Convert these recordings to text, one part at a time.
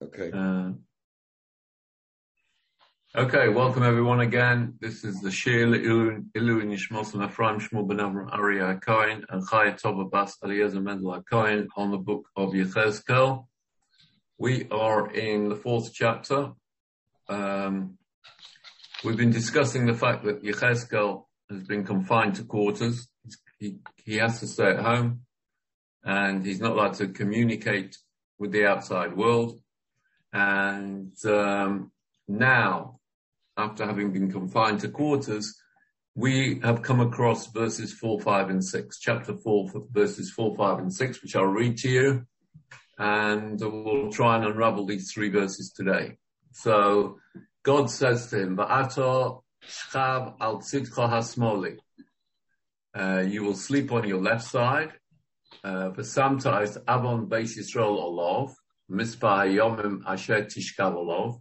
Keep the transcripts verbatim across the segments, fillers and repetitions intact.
Okay. Uh, okay, welcome everyone again. This is the Shir Ilu and Yishmos and Ephraim Shmuel Benavra Ariyah HaKoin and Chayat Toba Bas Aliyaz and Mendel HaKoin on the book of Yechezkel. We are in the fourth chapter. Um, we've been discussing the fact that Yechezkel has been confined to quarters. He, he has to stay at home and he's not allowed to communicate with the outside world. And um, now, after having been confined to quarters, we have come across verses four, five, and six, chapter four, verses four, five, and six, which I'll read to you. And we'll try and unravel these three verses today. So God says to him, Va'ato shchav al tzidcha hasmoli. Uh, you will sleep on your left side. Uh, for sometimes Avon Beis Yisrael Olov, Mispah Hayomim Asher Tishkav Olov,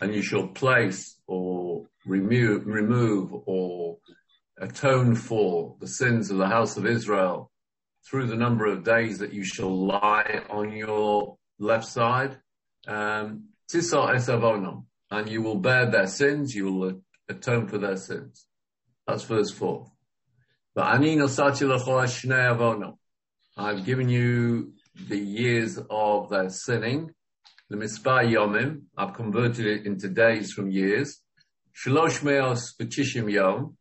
and you shall place or remove, remove or atone for the sins of the house of Israel through the number of days that you shall lie on your left side. Um, Tisa es Avonam, and you will bear their sins, you will atone for their sins. That's verse four. But Ani Nosati L'Chol Shnei Avonam. I've given you the years of their sinning. The Mispah Yomim, I've converted it into days from years. Shalosh Meos V'Chishim Yom,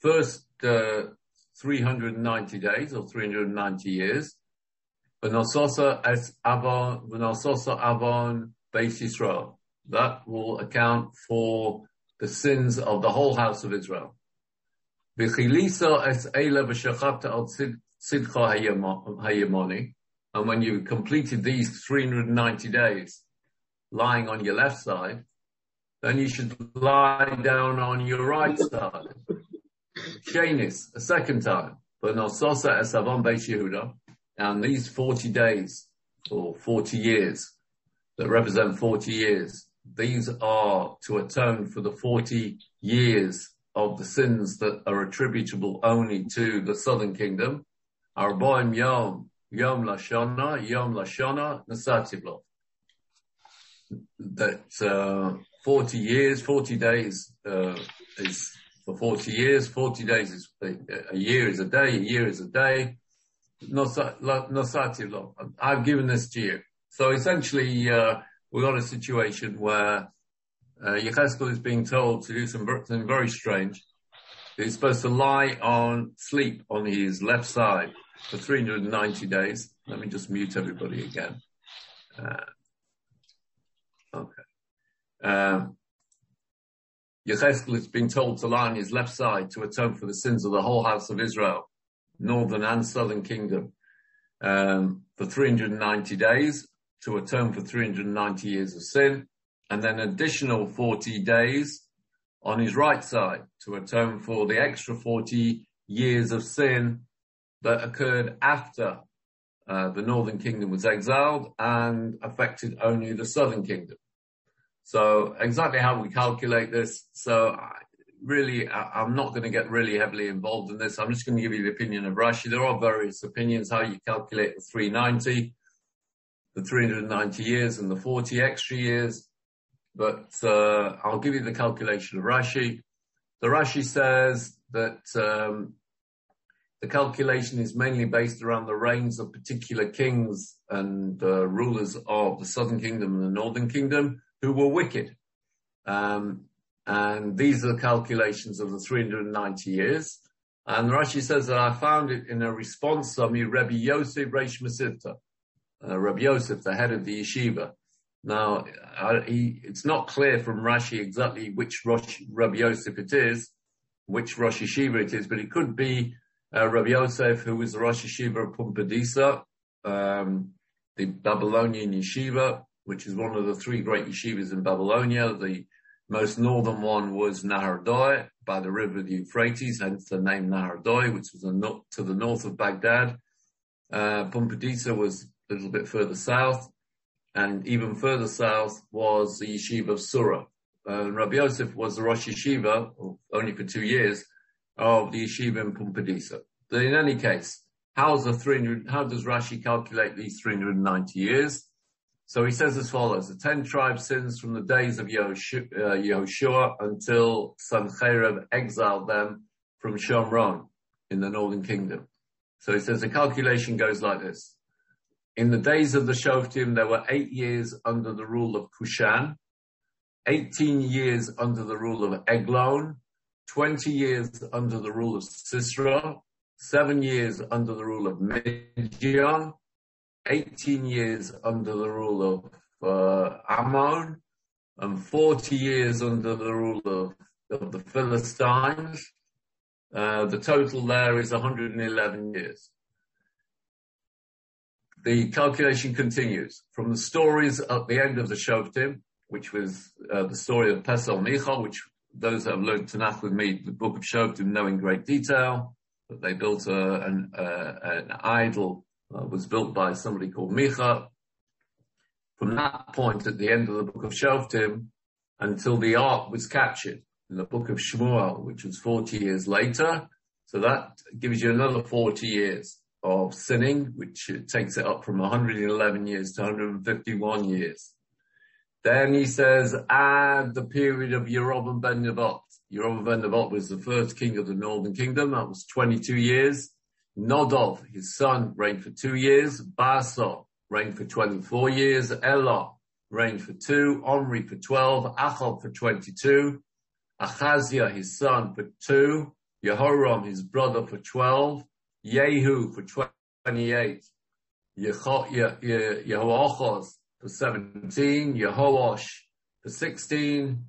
first uh, three hundred ninety days or three hundred ninety years. V'Nososa es Avon, V'Nososa Avon Beis Yisrael. That will account for the sins of the whole house of Israel. V'Chilisa es Eila V'Shachata Al Tzid. Sidcha Hayamoni, and when you completed these three hundred ninety days lying on your left side, then you should lie down on your right side. Shenis, a second time, but Nososa Esavon Beis Yehuda, and these forty days or forty years that represent forty years, these are to atone for the forty years of the sins that are attributable only to the southern kingdom. Arboim Yom, Yom Lashana, Yom Lashana, Nasativlov. That uh, forty years, forty days uh, is for forty years. Forty days is a, a year is a day. A year is a day. Nasativlov. I've given this to you. So essentially, uh, we've got a situation where uh, Yechezkel is being told to do something very strange. He's supposed to lie on, sleep on his left side for three hundred ninety days. Let me just mute everybody again. Uh, okay. Um, Yechezkel has been told to lie on his left side to atone for the sins of the whole house of Israel, northern and southern kingdom, um, for three hundred ninety days to atone for three hundred ninety years of sin, and then additional forty days on his right side to atone for the extra forty years of sin that occurred after uh, the northern kingdom was exiled and affected only the southern kingdom. So exactly how we calculate this. So I, really, I, I'm not going to get really heavily involved in this. I'm just going to give you the opinion of Rashi. There are various opinions how you calculate the three ninety, the three hundred ninety years and the forty extra years. But uh, I'll give you the calculation of Rashi. The Rashi says that um, the calculation is mainly based around the reigns of particular kings and uh, rulers of the southern kingdom and the northern kingdom who were wicked. Um, and these are the calculations of the three hundred ninety years. And Rashi says that I found it in a response summary, Rabbi Yosef Reish Masifta, uh, Rabbi Yosef, the head of the yeshiva. Now, I, he, it's not clear from Rashi exactly which Rosh, Rabbi Yosef it is, which Rosh Yeshiva it is, but it could be uh, Rabbi Yosef, who was the Rosh Yeshiva of Pumbedita, um, the Babylonian Yeshiva, which is one of the three great yeshivas in Babylonia. The most northern one was Nahar Doi, by the river of the Euphrates, hence the name Nahar Doi, which was a, to the north of Baghdad. Uh, Pumbedita was a little bit further south. And even further south was the yeshiva of Surah. Uh, Rabbi Yosef was the Rosh Yeshiva, only for two years, of the yeshiva in Pumbedita. But in any case, how's the three hundred, how does Rashi calculate these three hundred ninety years? So he says as follows: the ten tribes sins from the days of Yehoshua, uh, Yehoshua until Sennacherib exiled them from Shomron in the northern kingdom. So he says the calculation goes like this. In the days of the Shoftim, there were eight years under the rule of Kushan, eighteen years under the rule of Eglon, twenty years under the rule of Sisera, seven years under the rule of Midian, eighteen years under the rule of uh, Ammon, and forty years under the rule of, of the Philistines. Uh, the total there is one hundred eleven years. The calculation continues. From the stories at the end of the Shoftim, which was uh, the story of Pesel Micha, which those that have learned Tanakh with me, the book of Shoftim, know in great detail, that they built a, an, uh, an idol uh, was built by somebody called Micha. From that point at the end of the book of Shoftim until the ark was captured in the book of Shmuel, which was forty years later. So that gives you another forty years of sinning, which takes it up from one hundred eleven years to one hundred fifty-one years. Then he says, add the period of Yeroboam ben Nevat. Yeroboam ben Nevat was the first king of the northern kingdom. That was twenty-two years. Nodov, his son, reigned for two years. Baasor reigned for twenty-four years. Elah reigned for two. Omri for twelve. Achob for twenty-two. Achaziah, his son, for two. Yehoram, his brother, for twelve. Yehu for twenty-eight. Yehoachaz for seventeen, Yehoash for sixteen,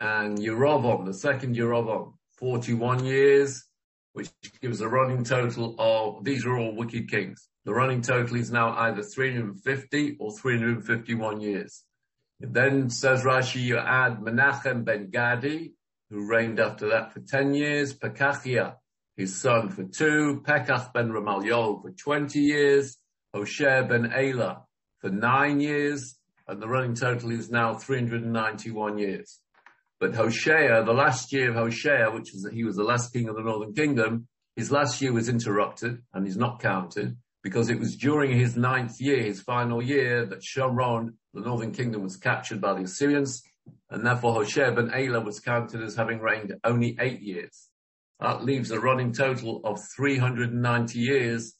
and Yerovam, the second Yerovam, forty-one years, which gives a running total of, these are all wicked kings. The running total is now either three hundred fifty or three hundred fifty-one years. It then says Rashi, you add Menachem ben Gadi, who reigned after that for ten years, Pekachiah, his son, for two, Pekach ben Ramaliel for twenty years, Hoshea ben Elah for nine years, and the running total is now three hundred ninety-one years. But Hoshea, the last year of Hoshea, which is that he was the last king of the northern kingdom, his last year was interrupted and is not counted because it was during his ninth year, his final year, that Shomron, the northern kingdom, was captured by the Assyrians, and therefore Hoshea ben Elah was counted as having reigned only eight years. That leaves a running total of three hundred ninety years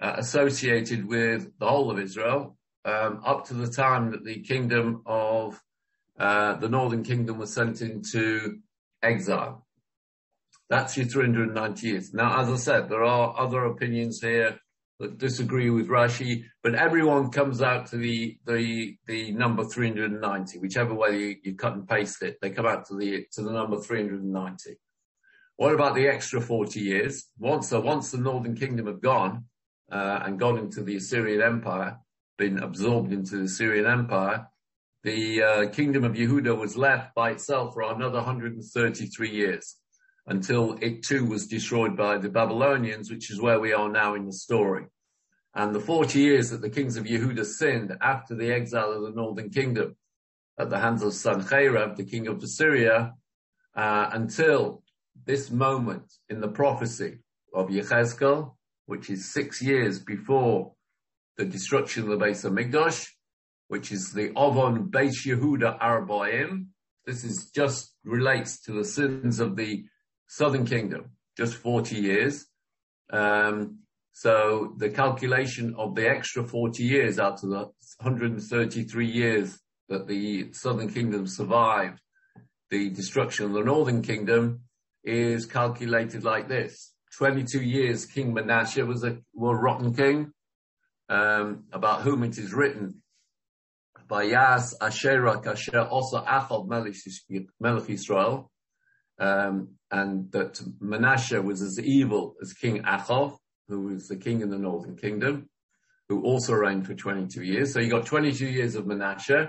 uh, associated with the whole of Israel, Um, up to the time that the kingdom of, uh, the northern kingdom was sent into exile. That's your three hundred ninety years. Now, as I said, there are other opinions here that disagree with Rashi, but everyone comes out to the, the, the number three hundred ninety, whichever way you, you cut and paste it, they come out to the, to the number three hundred ninety. What about the extra forty years? Once, so once the northern kingdom had gone, uh, and gone into the Assyrian Empire, been absorbed into the Syrian Empire, the uh, kingdom of Yehuda was left by itself for another one hundred thirty-three years until it too was destroyed by the Babylonians, which is where we are now in the story. And the forty years that the kings of Yehuda sinned after the exile of the northern kingdom at the hands of Sanherib, the king of Assyria, uh, until this moment in the prophecy of Yechezkel, which is six years before the destruction of the Beis HaMikdash, which is the Ovon Beis Yehuda Arbaim. This is just relates to the sins of the southern kingdom, just forty years. Um, so the calculation of the extra forty years out of the one hundred thirty-three years that the southern kingdom survived the destruction of the northern kingdom is calculated like this. twenty-two years King Manasseh was a, was a rotten king, Um, about whom it is written, Vayas Asherah Kasher Osa Achob Melech Yisrael, um, and that Manasseh was as evil as King Achob, who was the king in the northern kingdom, who also reigned for twenty-two years. So you got twenty-two years of Manasseh,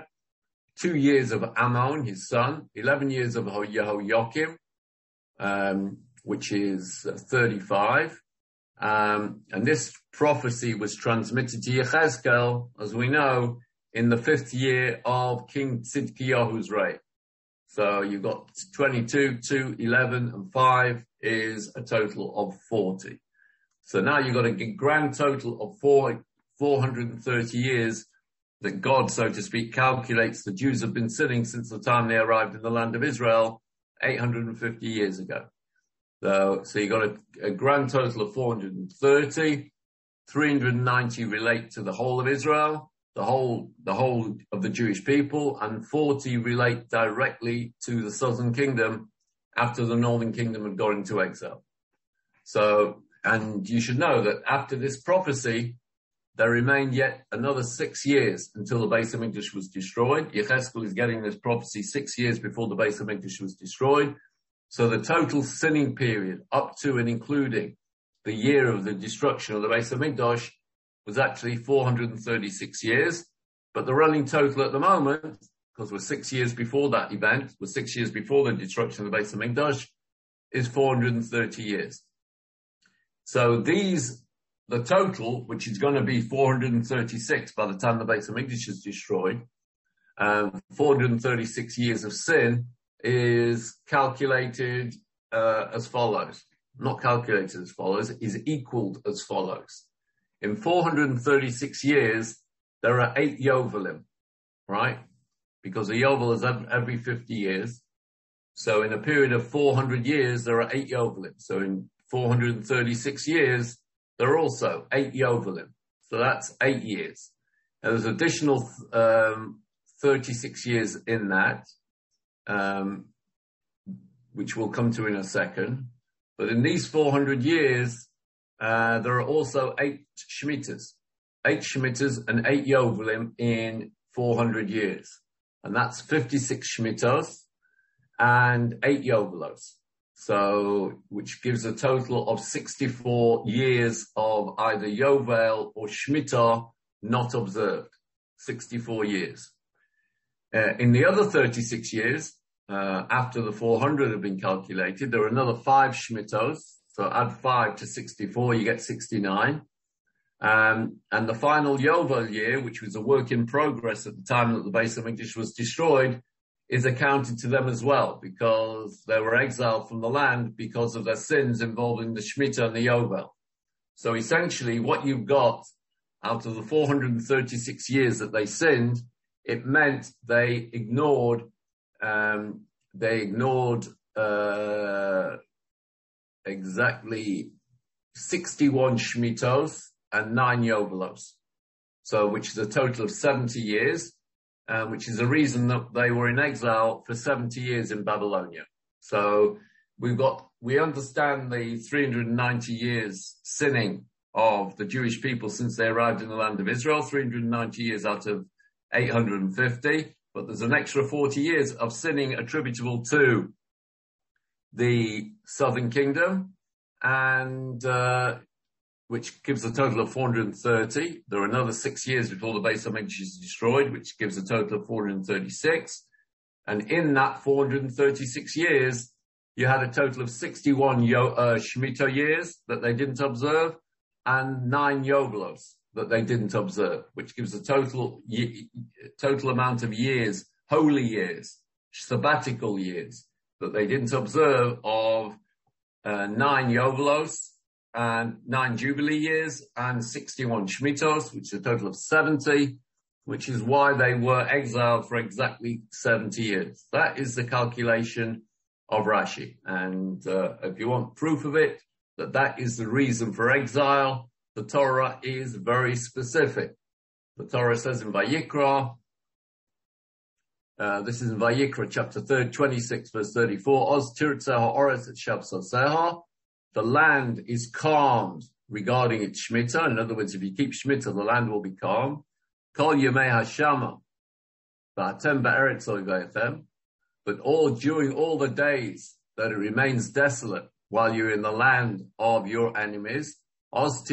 two years of Ammon, his son, eleven years of Yehoiakim, um, which is thirty-five. Um, and this prophecy was transmitted to Yechezkel, as we know, in the fifth year of King Tzidkiyahu's reign. So you've got twenty-two, two, eleven, and five is a total of forty. So now you've got a grand total of four, four hundred thirty years that God, so to speak, calculates the Jews have been sinning since the time they arrived in the land of Israel eight hundred fifty years ago. So, so you got a, a grand total of four hundred thirty. three hundred ninety relate to the whole of Israel, the whole the whole of the Jewish people, and forty relate directly to the southern kingdom after the northern kingdom had gone into exile. So, and you should know that after this prophecy, there remained yet another six years until the Beis HaMikdash was destroyed. Yechezkel is getting this prophecy six years before the Beis HaMikdash was destroyed. So the total sinning period up to and including the year of the destruction of the Beis HaMikdash was actually four hundred thirty-six years. But the running total at the moment, because we're six years before that event, we're six years before the destruction of the Beis HaMikdash, is four hundred thirty years. So these, the total, which is going to be four hundred thirty-six by the time the Beis HaMikdash is destroyed, um, four hundred thirty-six years of sin is calculated uh, as follows. Not calculated as follows, is equaled as follows. In four hundred thirty-six years, there are eight yovelim, right? Because a yovel is every fifty years. So in a period of four hundred years, there are eight yovelim. So in four hundred thirty-six years, there are also eight yovelim. So that's eight years. And there's additional um, thirty-six years in that, um, which we'll come to in a second. But in these four hundred years, uh, there are also eight Shemitahs, eight Shemitahs and eight Yovelim in four hundred years. And that's fifty-six Shemitahs and eight Yovelos. So, which gives a total of sixty-four years of either Yovel or Shemitah not observed. sixty-four years. Uh, in the other thirty-six years, Uh, after the four hundred have been calculated, there are another five Shemitahs. So add five to sixty-four, you get sixty-nine. Um, and the final Yovel year, which was a work in progress at the time that the Beis HaMikdash was destroyed, is accounted to them as well, because they were exiled from the land because of their sins involving the Shemitah and the Yovel. So essentially what you've got out of the four hundred thirty-six years that they sinned, it meant they ignored Um, they ignored uh, exactly sixty-one Shemitahs and nine Yovelos, so which is a total of seventy years, uh, which is the reason that they were in exile for seventy years in Babylonia. So we've got, we understand the three hundred ninety years sinning of the Jewish people since they arrived in the land of Israel, three hundred ninety years out of eight hundred fifty. But there's an extra forty years of sinning attributable to the southern kingdom, and uh, which gives a total of four hundred thirty. There are another six years before the Beis HaMikdash is destroyed, which gives a total of four hundred thirty-six. And in that four hundred thirty-six years, you had a total of sixty-one Yo- uh, Shemitah years that they didn't observe, and nine Yovelos that they didn't observe, which gives a total ye- total amount of years, holy years, sabbatical years, that they didn't observe of uh, nine Yovelos and nine Jubilee years and sixty-one Shemitahs, which is a total of seventy, which is why they were exiled for exactly seventy years. That is the calculation of Rashi. And uh, if you want proof of it, that that is the reason for exile, the Torah is very specific. The Torah says in Vayikra, uh, this is in Vayikra chapter three, twenty-six, verse thirty-four, Oz tiritzeha oretz et shabsoseha, the land is calmed regarding its Shemitah. In other words, if you keep Shemitah, the land will be calm. Kol yemei hashama, v'atem ba'eretz oiveitem, but all during all the days that it remains desolate while you're in the land of your enemies, and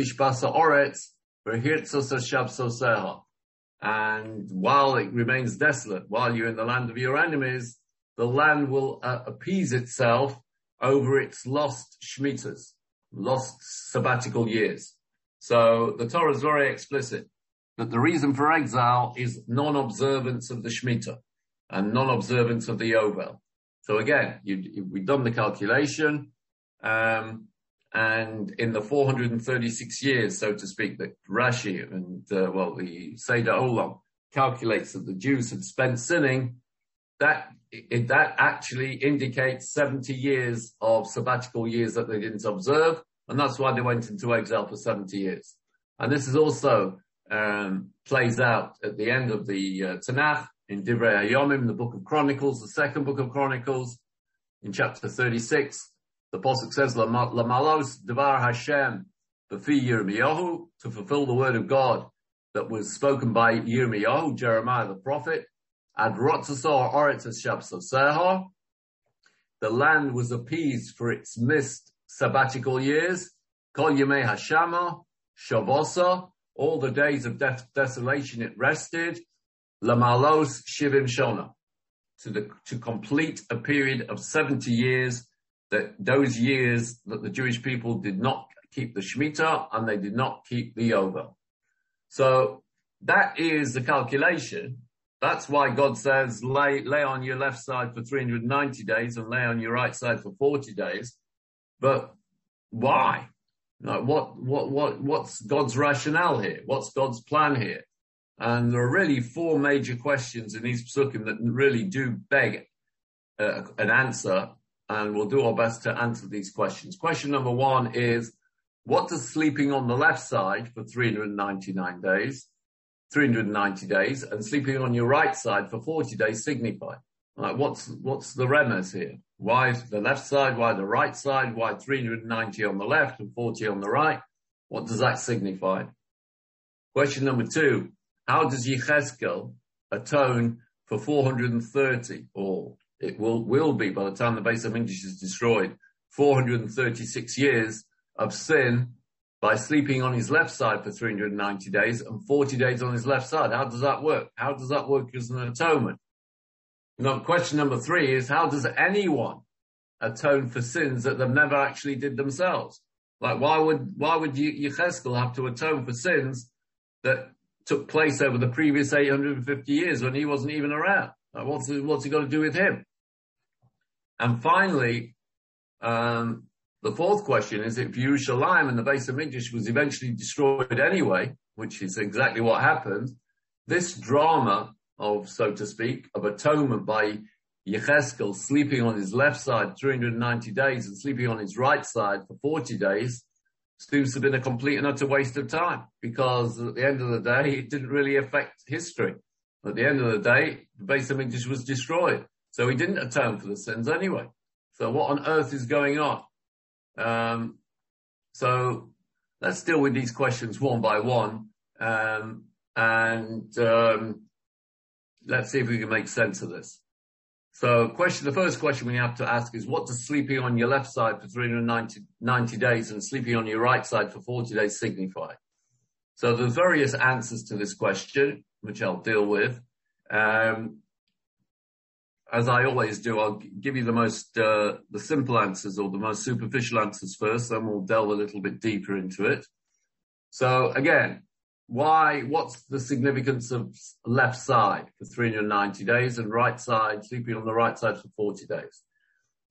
while it remains desolate, while you're in the land of your enemies, the land will uh, appease itself over its lost Shemitahs, lost sabbatical years. So the Torah is very explicit that the reason for exile is non-observance of the Shemitah and non-observance of the Yovel. So again, you, we've done the calculation. Um, And in the four hundred thirty-six years, so to speak, that Rashi and, uh, well, the Seder Olam calculates that the Jews had spent sinning, that it, that actually indicates seventy years of sabbatical years that they didn't observe, and that's why they went into exile for seventy years. And this is also um, plays out at the end of the uh, Tanakh in Divrei Hayomim, the book of Chronicles, the second book of Chronicles, in chapter thirty-six. The Pasuk says, Lamalos Devar Hashem B'fi Yirmiyahu, to fulfill the word of God that was spoken by Yirmiyahu, Jeremiah the prophet. Ad Rotzasor Oritas Shabsosehor, the land was appeased for its missed sabbatical years. Kol Yemei Hashama Shavosa, all the days of death, desolation it rested. Lamalos Shivim Shona, to the to complete a period of seventy years. That those years that the Jewish people did not keep the Shemitah and they did not keep the Yovel. So that is the calculation. That's why God says, lay, lay on your left side for three hundred ninety days and lay on your right side for forty days. But why? No, what, what, what, what's God's rationale here? What's God's plan here? And there are really four major questions in these psukim that really do beg uh, an answer. And we'll do our best to answer these questions. Question number one is, what does sleeping on the left side for three hundred ninety-nine days, three hundred ninety days, and sleeping on your right side for forty days signify? Like, what's, what's the remez here? Why the left side? Why the right side? Why three hundred ninety on the left and forty on the right? What does that signify? Question number two, how does Yechezkel atone for four hundred thirty, or it will, will be, by the time the Beis HaMikdash is destroyed, four hundred thirty-six years of sin by sleeping on his left side for three hundred ninety days and forty days on his left side? How does that work? How does that work as an atonement? Now, question number three is, how does anyone atone for sins that they've never actually did themselves? Like, why would, why would Yechezkel have to atone for sins that took place over the previous eight hundred fifty years when he wasn't even around? Like, what's, what's it got to do with him? And finally, um, the fourth question is, if Yerushalayim and the Beis HaMikdash was eventually destroyed anyway, which is exactly what happened, this drama of, so to speak, of atonement by Yechezkel sleeping on his left side three hundred ninety days and sleeping on his right side for forty days seems to have been a complete and utter waste of time, because at the end of the day, it didn't really affect history. At the end of the day, the Beis HaMikdash was destroyed. So he didn't atone for the sins anyway. So what on earth is going on? Um, so let's deal with these questions one by one. Um, and um, let's see if we can make sense of this. So question, the first question we have to ask is, what does sleeping on your left side for three hundred ninety days and sleeping on your right side for forty days signify? So there's various answers to this question, which I'll deal with. Um, As I always do, I'll give you the most, uh, the simple answers or the most superficial answers first, then we'll delve a little bit deeper into it. So again, why, what's the significance of left side for three hundred ninety days and right side, sleeping on the right side for forty days?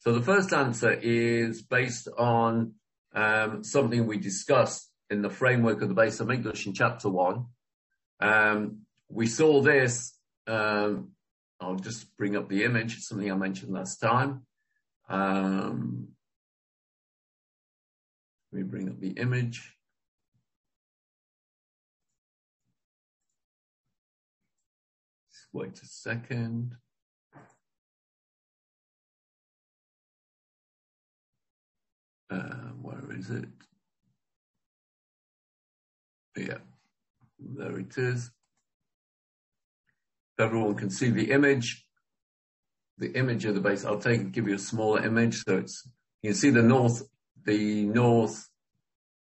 So the first answer is based on, um, something we discussed in the framework of the Beis HaMikdash in chapter one. Um, we saw this, um, I'll just bring up the image, something I mentioned last time. Um, let me bring up the image. Just wait a second. Uh, where is it? Yeah, there it is. Everyone can see the image, the image of the base. I'll take, give you a smaller image. So it's, you can see the north, the north,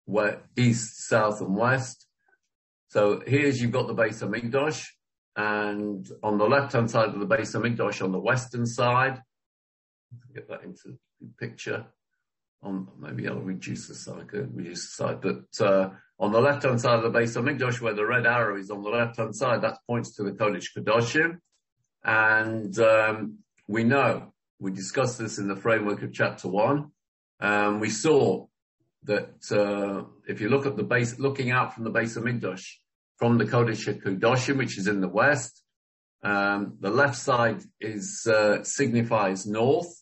west, east, south, and west. So here's, you've got the Beis HaMikdash, and on the left-hand side of the Beis HaMikdash, on the western side, get that into the picture. On, maybe I'll reduce the side, reduce the side, but, uh, on the left-hand side of the Beis HaMikdash, where the red arrow is on the left-hand side, that points to the Kodesh Kedoshim. And um, we know, we discussed this in the framework of chapter one. Um, we saw that uh, if you look at the base, looking out from the Beis HaMikdash from the Kodesh Kedoshim, which is in the west. Um, the left side is uh, signifies north.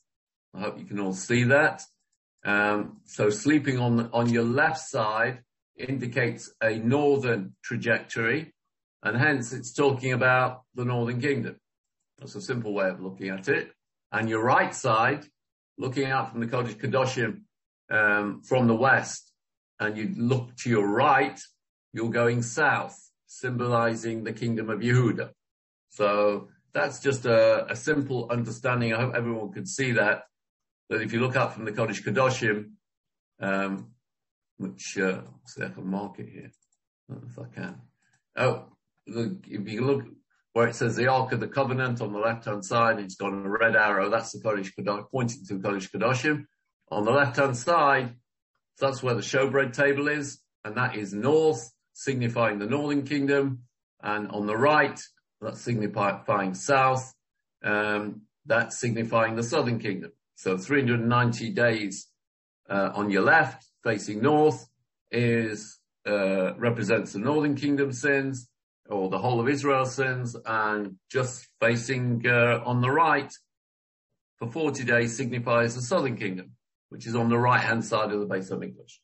I hope you can all see that. Um, so sleeping on the, on your left side indicates a northern trajectory, and hence it's talking about the northern kingdom. That's a simple way of looking at it. And your right side, looking out from the Kodesh Kedoshim um, from the west, and you look to your right, you're going south, symbolizing the kingdom of Yehuda. So that's just a, a simple understanding. I hope everyone could see that, that if you look up from the Kodesh Kedoshim, um, which, uh, see, I can mark it here. I don't know if I can. Oh, look, if you look where it says the Ark of the Covenant on the left-hand side, it's got a red arrow. That's the Kodesh Kedoshim, pointing to the Kodesh Kedoshim. On the left-hand side, that's where the showbread table is, and that is north, signifying the northern kingdom. And on the right, that's signifying south. Um, that's signifying the southern kingdom. So three hundred ninety days uh, on your left, facing north, is uh, represents the northern kingdom sins, or the whole of Israel sins, and just facing uh, on the right for forty days signifies the southern kingdom, which is on the right-hand side of the Beis HaMikdash.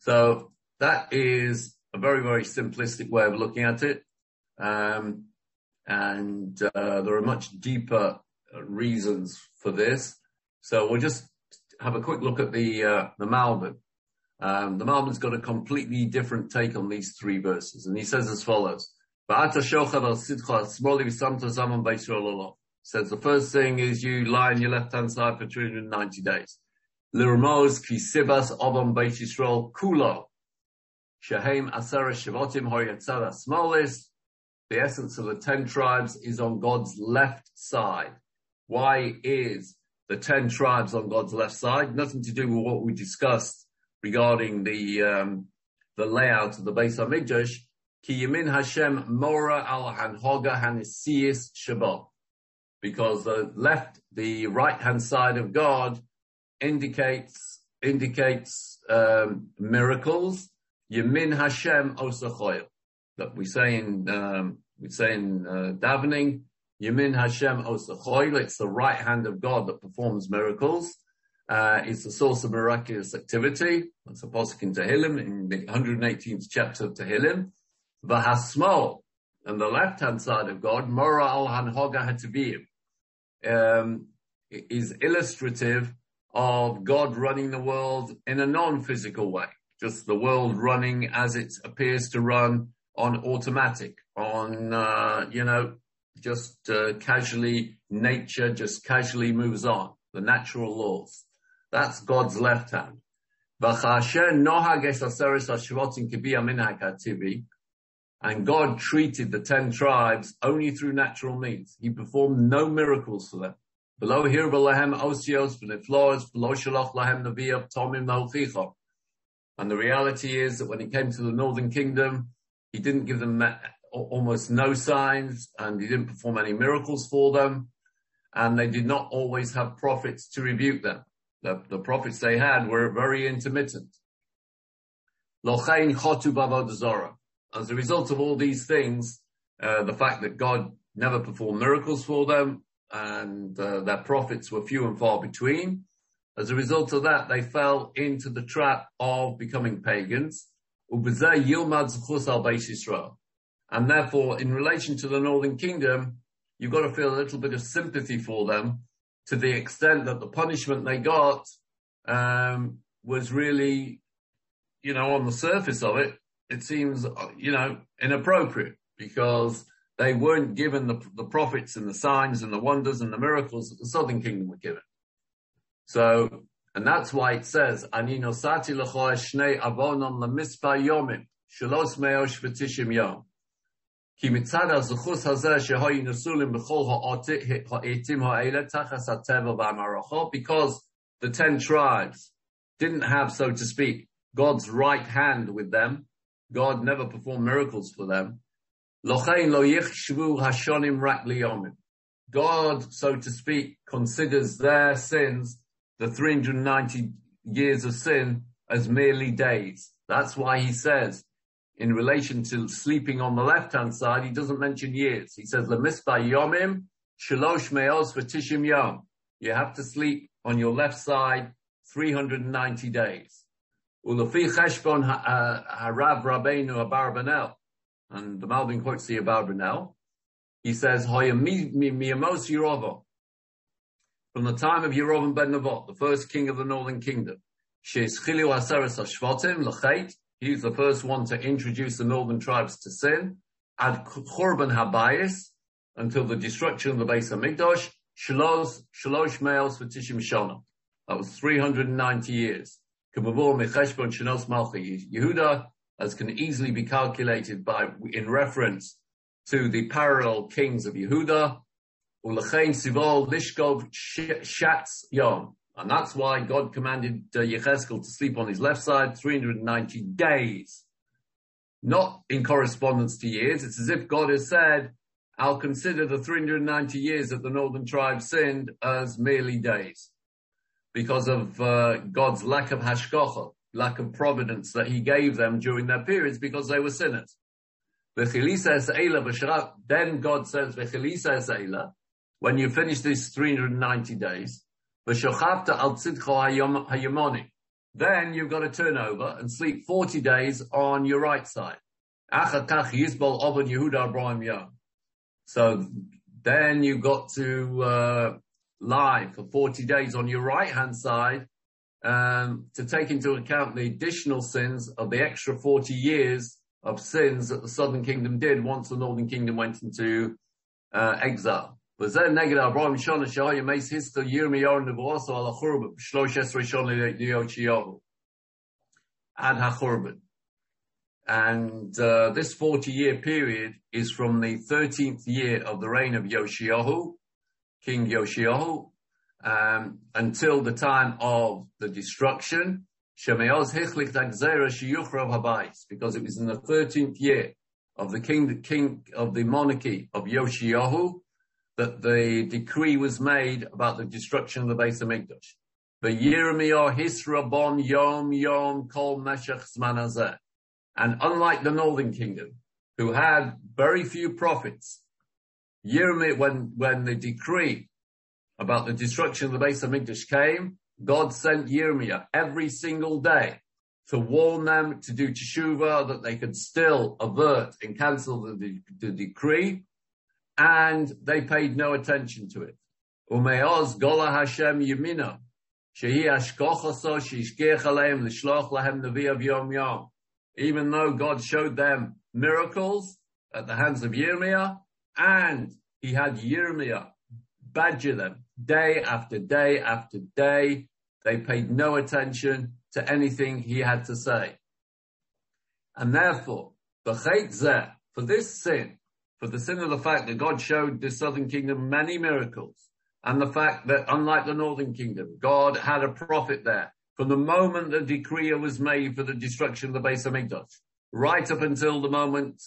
So that is a very, very simplistic way of looking at it. Um, and uh, there are much deeper reasons for this. So we'll just have a quick look at the uh, the Malbim. Um, the Malbim's got a completely different take on these three verses, and he says as follows. Says the first thing is you lie on your left-hand side for three hundred ninety days. L'ramos ki sibas obam Beit Yisrael kulo shehem asara shivotim hoyatzara smolis. The essence of the ten tribes is on God's left side. Why is the ten tribes on God's left side? Nothing to do with what we discussed regarding the um, the layout of the Beis HaMikdash. Ki Yemin Hashem Mora al Hanhoga Hanesius Shabbat, because the left, the right-hand side of God indicates indicates um, miracles. Yemin Hashem Osachoyel, that we say in um, we say in uh, davening. Yemin Hashem Osachoyel, it's the right hand of God that performs miracles. Uh, it's the source of miraculous activity. That's a pasuk in Tehillim, in the one hundred eighteenth chapter of Tehillim. V'hasmol, and the left hand side of God, Mora al Hanhoga Hatabiyim, um, is illustrative of God running the world in a non-physical way, just the world running as it appears to run on automatic, on, uh, you know, just uh, casually, nature just casually moves on, the natural laws. That's God's left hand. And God treated the ten tribes only through natural means. He performed no miracles for them. Below here, Lahem Osios, Beneflores, Beloshaloch Lahem Naviab, Tomim Malchichom. And the reality is that when it came to the northern kingdom, he didn't give them almost no signs, and he didn't perform any miracles for them, and they did not always have prophets to rebuke them. The, the prophets they had were very intermittent. Lochein Chotu Bavod Zorah. As a result of all these things, uh, the fact that God never performed miracles for them, and uh, their prophets were few and far between. As a result of that, they fell into the trap of becoming pagans. And therefore, in relation to the northern kingdom, you've got to feel a little bit of sympathy for them, to the extent that the punishment they got um, was really, you know, on the surface of it, it seems, you know, inappropriate, because they weren't given the, the prophets and the signs and the wonders and the miracles that the southern kingdom were given. So, and that's why it says, Ani nosati l'choa shnei avonon l'mispa yomim, shelos meo shvetishim yom. Ki mitzad ha-zuchus hazeh sheho yinusulim b'chol ha'etim ha'ele tachas ha-teva v'amarocho, because the ten tribes didn't have, so to speak, God's right hand with them. God never performed miracles for them. Lochein lo yichshvu hashonim rak liyomim. God, so to speak, considers their sins, the three hundred ninety years of sin, as merely days. That's why he says, in relation to sleeping on the left-hand side, he doesn't mention years. He says, Lemispa yomim, shalosh me'os v'tishim yom. You have to sleep on your left side three hundred ninety days. Ulefi cheshbon harav rabbeinu Abarbanel. And the Malbim quotes the Abarbanel. He says, Hoyamiyamos Yerovo. From the time of Yerovan ben Nevat, the first king of the northern kingdom. She's Chilu Aseres Shvatim Lachet. He's the first one to introduce the northern tribes to sin. Ad Churban Habayis, until the destruction of the Beis HaMikdash. Shalosh, Shalosh Meos V'Tishim Shana. That was three hundred ninety years. K'mavor Mecheshbon Shenos Malchi Yehuda, as can easily be calculated by, in reference to the parallel kings of Yehuda. Ulechein Sivol Lishkov Shatz Yom. And that's why God commanded uh, Yechezkel to sleep on his left side three hundred ninety days. Not in correspondence to years. It's as if God has said, I'll consider the three hundred ninety years that the northern tribe sinned as merely days. Because of uh, God's lack of hashkocha, lack of providence that he gave them during their periods because they were sinners. Then God says, when you finish these three hundred ninety days, then you've got to turn over and sleep forty days on your right side. So then you've got to uh, lie for forty days on your right-hand side um, to take into account the additional sins of the extra forty years of sins that the southern kingdom did once the northern kingdom went into uh, exile. And uh, this forty-year period is from the thirteenth year of the reign of Yehoshua, King Yehoshua, um, until the time of the destruction, because it was in the thirteenth year of the king, king of the monarchy of Yehoshua, that the decree was made about the destruction of the Beis HaMikdash. But Yirmiyahu hisrabon yom yom kol meshach zmanazeh. And unlike the northern kingdom, who had very few prophets, Yirmi, when when the decree about the destruction of the Beis HaMikdash came, God sent Yirmiyahu every single day to warn them to do teshuvah, that they could still avert and cancel the, the, the decree. And they paid no attention to it. Umeoz gola Hashem yemina, shehi ashkochaso sheishkech aleim lishloch lahem nevi'av yom yom. Even though God showed them miracles at the hands of Yirmiyahu, and he had Yirmiyahu badger them day after day after day, they paid no attention to anything he had to say. And therefore, b'chet zeh, for this sin, for the sin of the fact that God showed the southern kingdom many miracles, and the fact that, unlike the northern kingdom, God had a prophet there from the moment the decree was made for the destruction of the Beis HaMikdash, right up until the moment,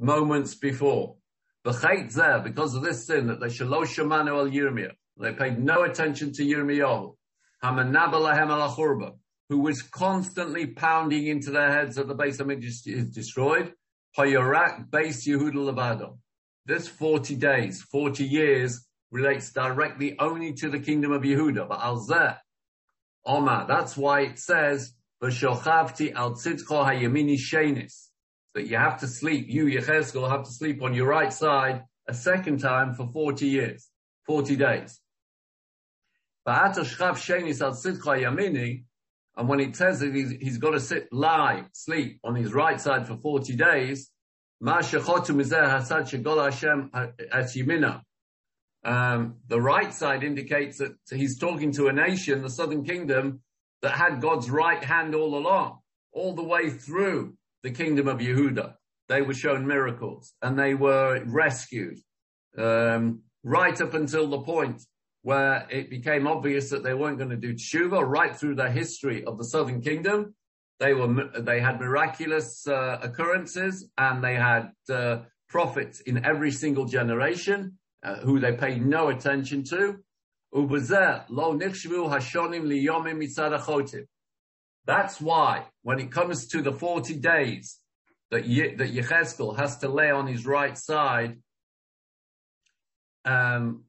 moments before. B'chet zeh, because of this sin, that they shelo shemanu al Yirmiyahu, they paid no attention to Yirmiyahu, hamanaba lahem al churban, who was constantly pounding into their heads that the Beis HaMikdash is destroyed. This forty days, forty years, relates directly only to the kingdom of Yehuda. But al zeh, Omar, that's why it says, "V'shochavti al tzidcho hayamini shenis," that you have to sleep, you Yechezkel have to sleep on your right side a second time for forty years, forty days. V'atoshchav shenis al tzidcho hayamini. And when it says that he's, he's got to sit, lie, sleep on his right side for forty days, um, the right side indicates that he's talking to a nation, the southern kingdom, that had God's right hand all along, all the way through the kingdom of Yehuda. They were shown miracles and they were rescued, um, right up until the point where it became obvious that they weren't going to do teshuva. Right through the history of the southern kingdom, they were they had miraculous uh, occurrences, and they had uh, prophets in every single generation uh, who they paid no attention to. That's why, when it comes to the forty days that Ye- that Yechezkel has to lay on his right side, um,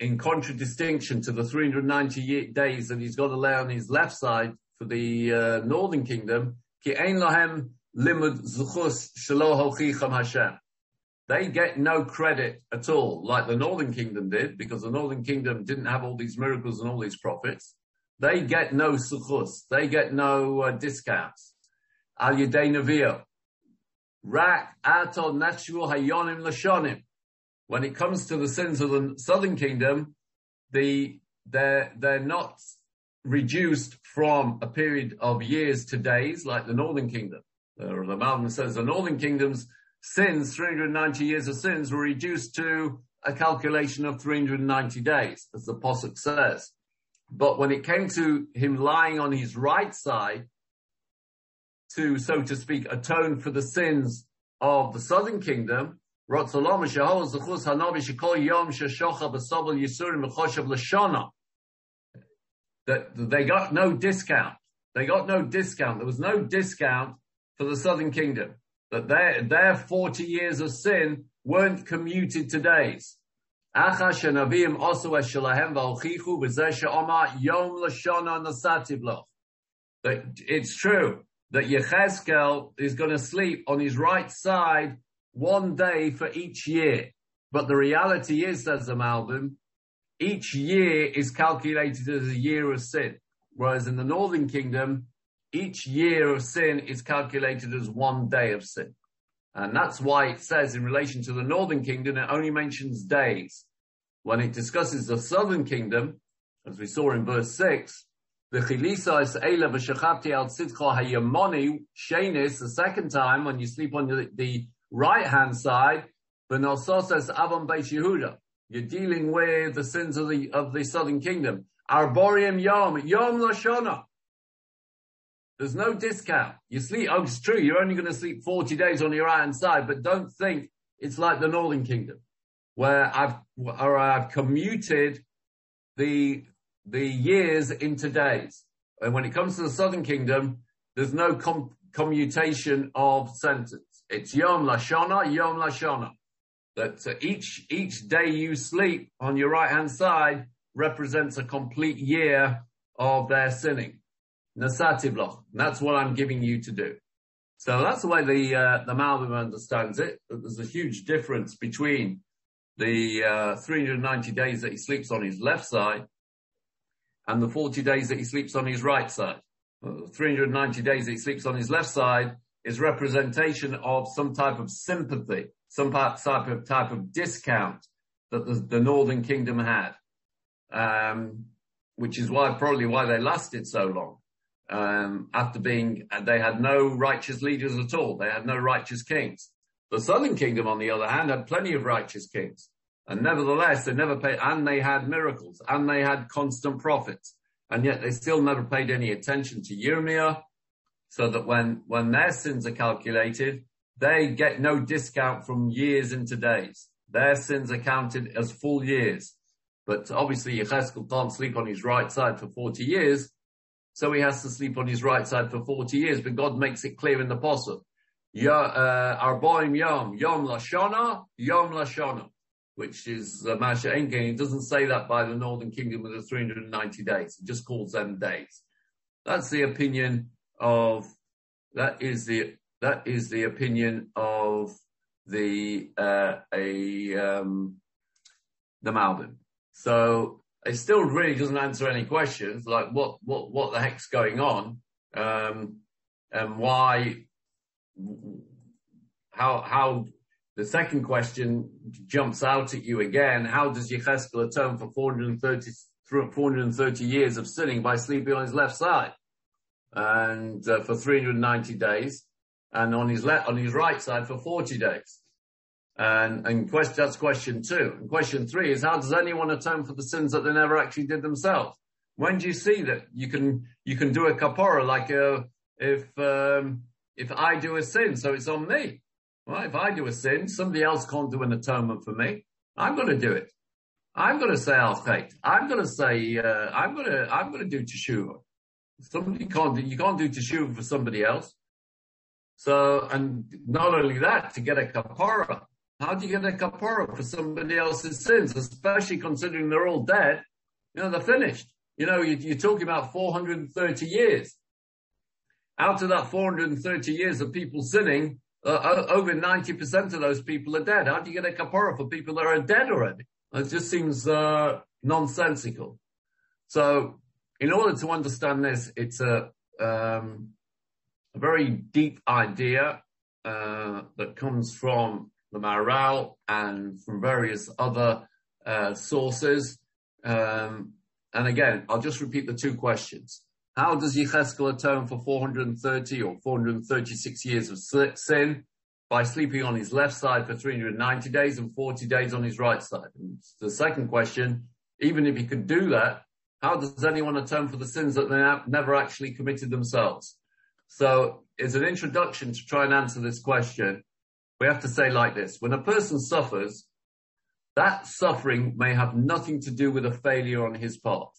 in contradistinction to the three hundred ninety days that he's got to lay on his left side for the uh, northern kingdom. Ki ein lahem limud zuchus shelo hochicham Hashem. They get no credit at all, like the northern kingdom did, because the northern kingdom didn't have all these miracles and all these prophets. They get no suchus. They get no uh, discounts. Al yedei nevi'o. Rak ato natshu hayonim lashonim. When it comes to the sins of the southern kingdom, the they're, they're not reduced from a period of years to days like the northern kingdom. The, the Malbim says the northern kingdom's sins, three hundred ninety years of sins, were reduced to a calculation of three hundred ninety days, as the Pasuk says. But when it came to him lying on his right side to, so to speak, atone for the sins of the southern kingdom, that they got no discount. They got no discount. There was no discount for the southern kingdom. That their, their forty years of sin weren't commuted to days. That it's true that Yechezkel is going to sleep on his right side one day for each year. But the reality is, says the Malbim, each year is calculated as a year of sin. Whereas in the northern kingdom, each year of sin is calculated as one day of sin. And that's why it says in relation to the northern kingdom, it only mentions days. When it discusses the southern kingdom, as we saw in verse six, the chilisa is eila v'shachavti al tzidcha hayamoni shenis, the second time when you sleep on the, the right hand side, v'nosos avon beis Yehuda. You're dealing with the sins of the of the southern kingdom. Arborium yom yom lashona. There's no discount. You sleep, oh, it's true, you're only going to sleep forty days on your right-hand side, but don't think it's like the northern kingdom, where I've, or I've commuted the, the years into days. And when it comes to the southern kingdom, there's no com- commutation of sentence. It's Yom Lashona, Yom Lashona. That uh, each, each day you sleep on your right-hand side represents a complete year of their sinning. Nasati bloch. That's what I'm giving you to do. So that's the way the uh, the Malbim understands it. There's a huge difference between the uh, three hundred ninety days that he sleeps on his left side and the forty days that he sleeps on his right side. The three hundred ninety days that he sleeps on his left side is representation of some type of sympathy, some type of type of discount that the, the Northern Kingdom had, um, which is why probably why they lasted so long. Um, after being, they had no righteous leaders at all. They had no righteous kings. The southern kingdom, on the other hand, had plenty of righteous kings. And nevertheless, they never paid, and they had miracles, and they had constant prophets. And yet they still never paid any attention to Yirmiyahu, so that when, when their sins are calculated, they get no discount from years into days. Their sins are counted as full years. But obviously Yechezkel can't sleep on his right side for forty years. So he has to sleep on his right side for forty years, but God makes it clear in the Pasuk. Arboim yom, yom lashona, yom lashona, which is uh, Masha Engen. He doesn't say that by the Northern Kingdom with the three hundred ninety days. He just calls them days. That's the opinion of, that is the, that is the opinion of the, uh, a, um, the Malbim. So, it still really doesn't answer any questions, like what, what, what the heck's going on, um, and why, how, how the second question jumps out at you again. How does Yechezkel atone for four hundred thirty years of sinning by sleeping on his left side and uh, for three hundred ninety days, and on his left, on his right side for forty days? And, and quest, that's question two. And question three is, how does anyone atone for the sins that they never actually did themselves? When do you see that you can, you can do a kapara, like a, if, um, if I do a sin, so it's on me. Well, if I do a sin, somebody else can't do an atonement for me. I'm going to do it. I'm going to say al-khayt. I'm going to say, uh, I'm going to, I'm going to do teshuva. Somebody can't do, you can't do teshuva for somebody else. So, and not only that, to get a kapara. How do you get a kapara for somebody else's sins, especially considering they're all dead? You know, they're finished. You know, you, you're talking about four hundred thirty years. Out of that four hundred thirty years of people sinning, uh, over ninety percent of those people are dead. How do you get a kapara for people that are dead already? It just seems uh, nonsensical. So, in order to understand this, it's a, um, a very deep idea uh, that comes from the Maharal and from various other uh, sources. Um, and again, I'll just repeat the two questions. How does Yechezkel atone for four hundred thirty or four hundred thirty-six years of sin? By sleeping on his left side for three hundred ninety days and forty days on his right side. And the second question, even if he could do that, how does anyone atone for the sins that they never actually committed themselves? So as an introduction to try and answer this question, we have to say like this. When a person suffers, that suffering may have nothing to do with a failure on his part.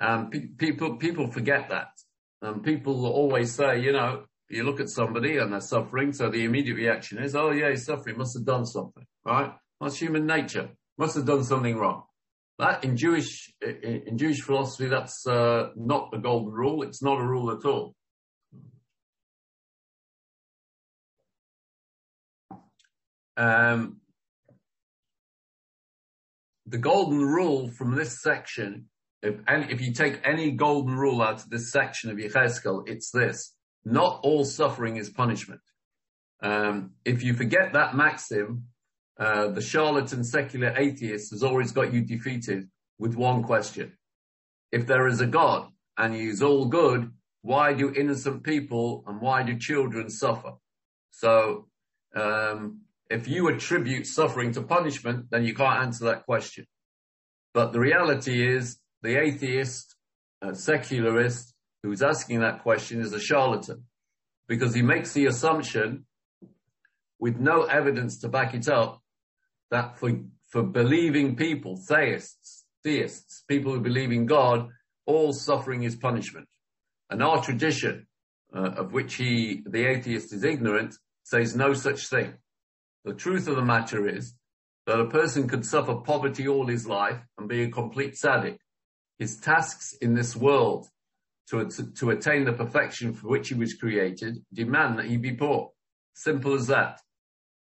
Um, pe- people people forget that. Um, people always say, you know, you look at somebody and they're suffering, so the immediate reaction is, oh, yeah, he's suffering, must have done something, right? That's human nature. Must have done something wrong. That, in Jewish in Jewish philosophy, that's uh, not a golden rule. It's not a rule at all. Um, the golden rule from this section, if, any, if you take any golden rule out of this section of Yechezkel, it's this. Not all suffering is punishment. Um, if you forget that maxim, uh, the charlatan secular atheist has always got you defeated with one question. If there is a God and he is all good, why do innocent people and why do children suffer? So, um, if you attribute suffering to punishment, then you can't answer that question. But the reality is the atheist, uh, secularist, who's asking that question is a charlatan, because he makes the assumption with no evidence to back it up that for, for believing people, theists, theists, people who believe in God, all suffering is punishment. And our tradition, uh, of which he, the atheist is ignorant, says no such thing. The truth of the matter is that a person could suffer poverty all his life and be a complete tzaddik. His tasks in this world to, to attain the perfection for which he was created demand that he be poor. Simple as that.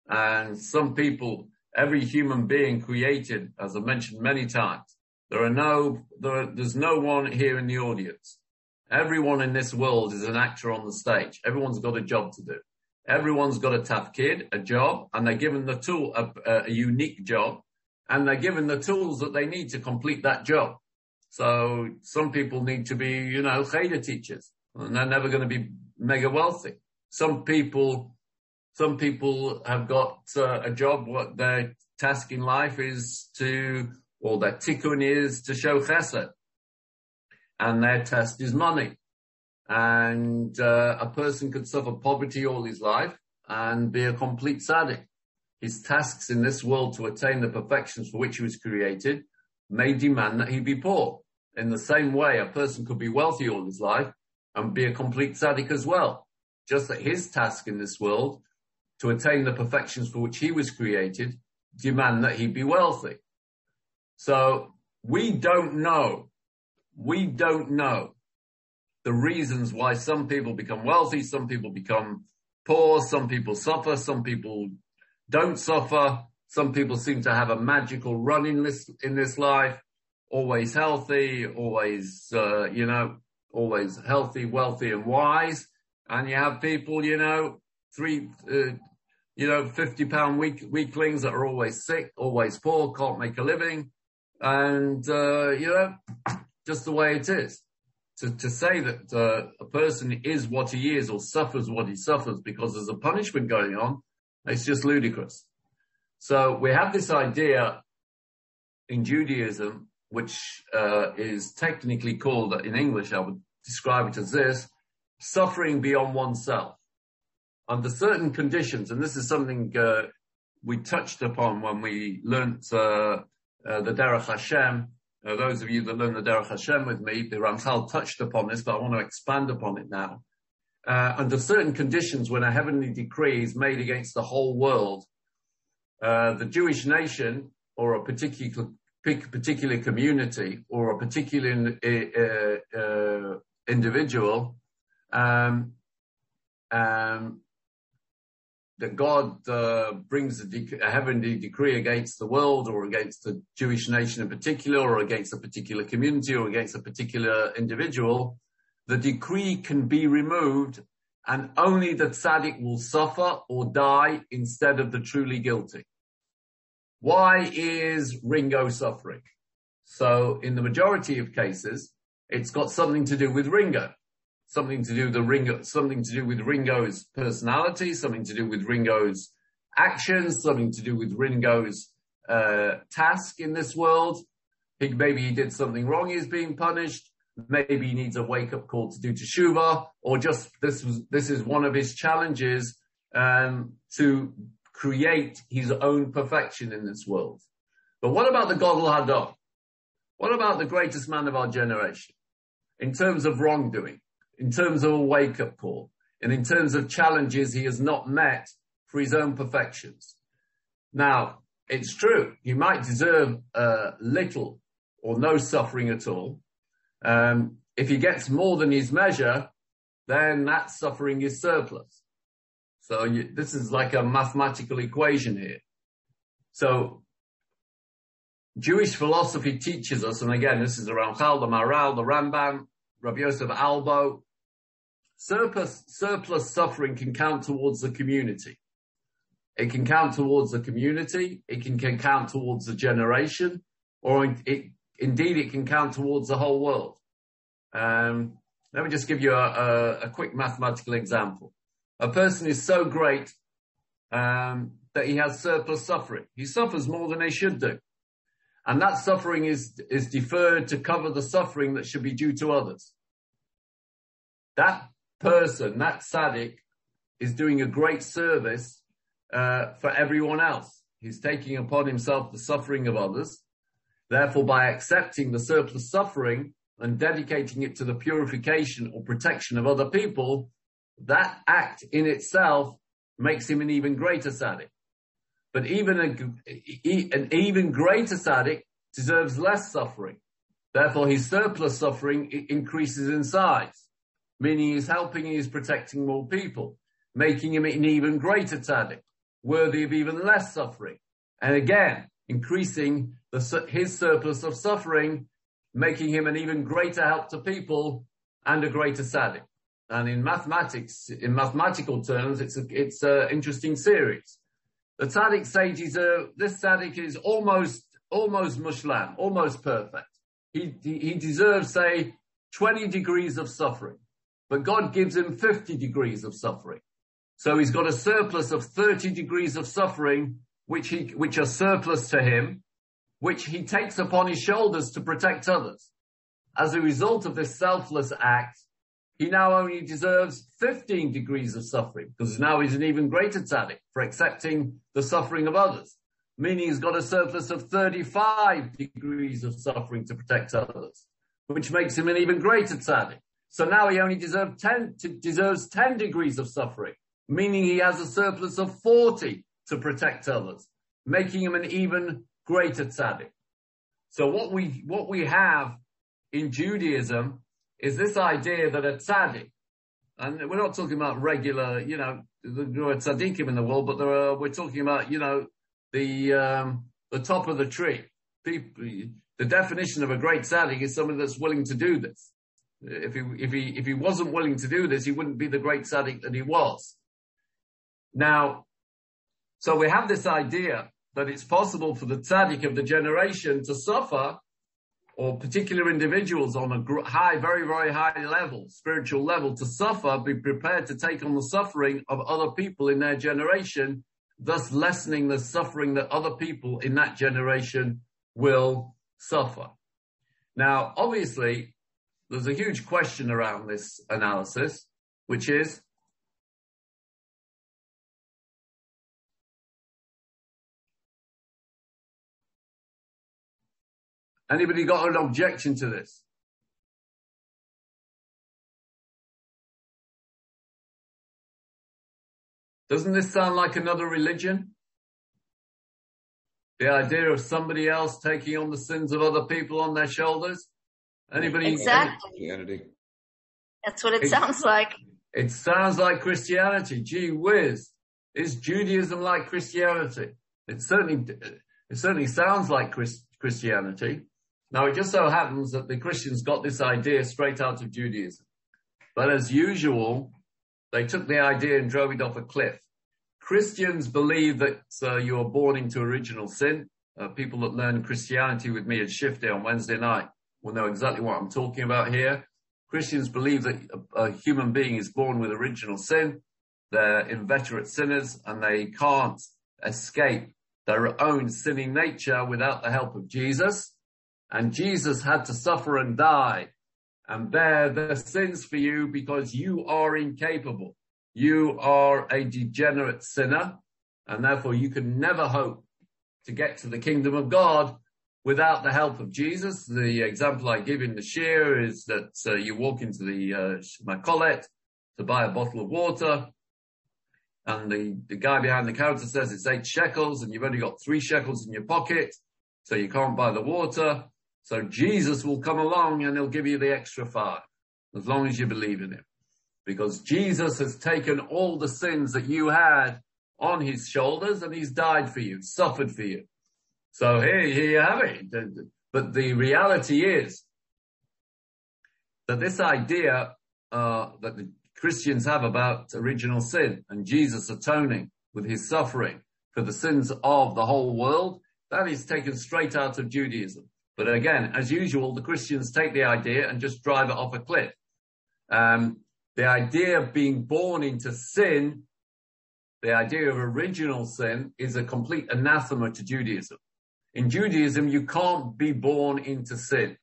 And some people, every human being created, as I mentioned many times, there are no, there are, there's no one here in the audience. Everyone in this world is an actor on the stage. Everyone's got a job to do. Everyone's got a tafkid, a job, and they're given the tool, a, a unique job, and they're given the tools that they need to complete that job. So some people need to be, you know, cheder teachers, and they're never going to be mega wealthy. Some people, some people have got uh, a job. What their task in life is to, or their tikkun is to show chesed, and their task is money. And uh, a person could suffer poverty all his life and be a complete tzaddik. His tasks in this world to attain the perfections for which he was created may demand that he be poor. In the same way, a person could be wealthy all his life and be a complete tzaddik as well. Just that his task in this world to attain the perfections for which he was created demand that he be wealthy. So we don't know. We don't know. The reasons why some people become wealthy, some people become poor, some people suffer, some people don't suffer, some people seem to have a magical run in this in this life, always healthy, always uh, you know, always healthy, wealthy, and wise. And you have people, you know, three, uh, you know, fifty pound weak, weaklings that are always sick, always poor, can't make a living, and uh, you know, just the way it is. To, to say that uh, a person is what he is or suffers what he suffers because there's a punishment going on, it's just ludicrous. So we have this idea in Judaism, which uh, is technically called, in English I would describe it as this, suffering beyond oneself. Under certain conditions, and this is something uh, we touched upon when we learnt uh, uh, the Derech Hashem. Uh, those of you that learn the Derech Hashem with me, the Ramchal touched upon this, but I want to expand upon it now. uh, under certain conditions, when a heavenly decree is made against the whole world, uh, the Jewish nation or a particular particular community or a particular uh, uh, individual, um, um, that God uh, brings a, dec- a heavenly decree against the world or against the Jewish nation in particular or against a particular community or against a particular individual, the decree can be removed and only the tzaddik will suffer or die instead of the truly guilty. Why is Ringo suffering? So in the majority of cases, it's got something to do with Ringo. Something to do the Ringo, something to do with Ringo's personality, something to do with Ringo's actions, something to do with Ringo's uh, task in this world. He, maybe he did something wrong, he's being punished. Maybe he needs a wake-up call to do teshuva, or just this was this is one of his challenges um, to create his own perfection in this world. But what about the Gadol Hador? What about the greatest man of our generation in terms of wrongdoing? In terms of a wake-up call, and in terms of challenges he has not met for his own perfections. Now, it's true, you might deserve uh, little or no suffering at all. Um, if he gets more than his measure, then that suffering is surplus. So you, this is like a mathematical equation here. So Jewish philosophy teaches us, and again, this is the Ramchal, the Maral, the Rambam, Rabbi Yosef Albo, surplus, surplus suffering can count towards the community. It can count towards the community, it can, can count towards the generation, or it, it, indeed it can count towards the whole world. Um, let me just give you a, a, a quick mathematical example. A person is so great um, that he has surplus suffering. He suffers more than he should do. And that suffering is, is deferred to cover the suffering that should be due to others. That person, that tzaddik, is doing a great service uh, for everyone else. He's taking upon himself the suffering of others. Therefore, by accepting the surplus suffering and dedicating it to the purification or protection of other people, that act in itself makes him an even greater tzaddik. But even a, an even greater tzaddik deserves less suffering. Therefore, his surplus suffering increases in size, meaning he's helping and he's protecting more people, making him an even greater tzaddik, worthy of even less suffering. And again, increasing the, his surplus of suffering, making him an even greater help to people and a greater tzaddik. And in mathematics, in mathematical terms, it's a, it's an interesting series. The tzaddik sages are, this tzaddik is almost, almost mushlam, almost perfect. He, he deserves, say, twenty degrees of suffering, but God gives him fifty degrees of suffering. So he's got a surplus of thirty degrees of suffering, which he, which are surplus to him, which he takes upon his shoulders to protect others. As a result of this selfless act, he now only deserves fifteen degrees of suffering, because now he's an even greater tzaddik for accepting the suffering of others, meaning he's got a surplus of thirty-five degrees of suffering to protect others, which makes him an even greater tzaddik. So now he only deserves ten, deserves ten degrees of suffering, meaning he has a surplus of forty to protect others, making him an even greater tzaddik. So what we, what we have in Judaism is this idea that a tzaddik, and we're not talking about regular, you know, there are tzaddikim in the world, but there are, we're talking about, you know, the um, the top of the tree. People, the definition of a great tzaddik is somebody that's willing to do this. If he if he if he wasn't willing to do this, he wouldn't be the great tzaddik that he was. Now, so we have this idea that it's possible for the tzaddik of the generation to suffer, or particular individuals on a high, very, very high level, spiritual level, to suffer, be prepared to take on the suffering of other people in their generation, thus lessening the suffering that other people in that generation will suffer. Now, obviously, there's a huge question around this analysis, which is, anybody got an objection to this? Doesn't this sound like another religion? The idea of somebody else taking on the sins of other people on their shoulders? Anybody? Exactly. Christianity. That's what it, it sounds like. It sounds like Christianity. Gee whiz. Is Judaism like Christianity? It certainly, it certainly sounds like Chris, Christianity. Now, it just so happens that the Christians got this idea straight out of Judaism. But as usual, they took the idea and drove it off a cliff. Christians believe that uh, you are born into original sin. Uh, people that learn Christianity with me at Shift Day on Wednesday night will know exactly what I'm talking about here. Christians believe that a, a human being is born with original sin. They're inveterate sinners and they can't escape their own sinning nature without the help of Jesus. And Jesus had to suffer and die and bear their sins for you because you are incapable. You are a degenerate sinner, and therefore you can never hope to get to the kingdom of God without the help of Jesus. The example I give in the shir is that uh, you walk into the uh, makolet to buy a bottle of water, and the, the guy behind the counter says it's eight shekels, and you've only got three shekels in your pocket, so you can't buy the water. So Jesus will come along and he'll give you the extra five, as long as you believe in him. Because Jesus has taken all the sins that you had on his shoulders, and he's died for you, suffered for you. So here, here you have it. But the reality is that this idea uh, that the Christians have about original sin and Jesus atoning with his suffering for the sins of the whole world, that is taken straight out of Judaism. But again, as usual, the Christians take the idea and just drive it off a cliff. Um, the idea of being born into sin, the idea of original sin, is a complete anathema to Judaism. In Judaism, you can't be born into sin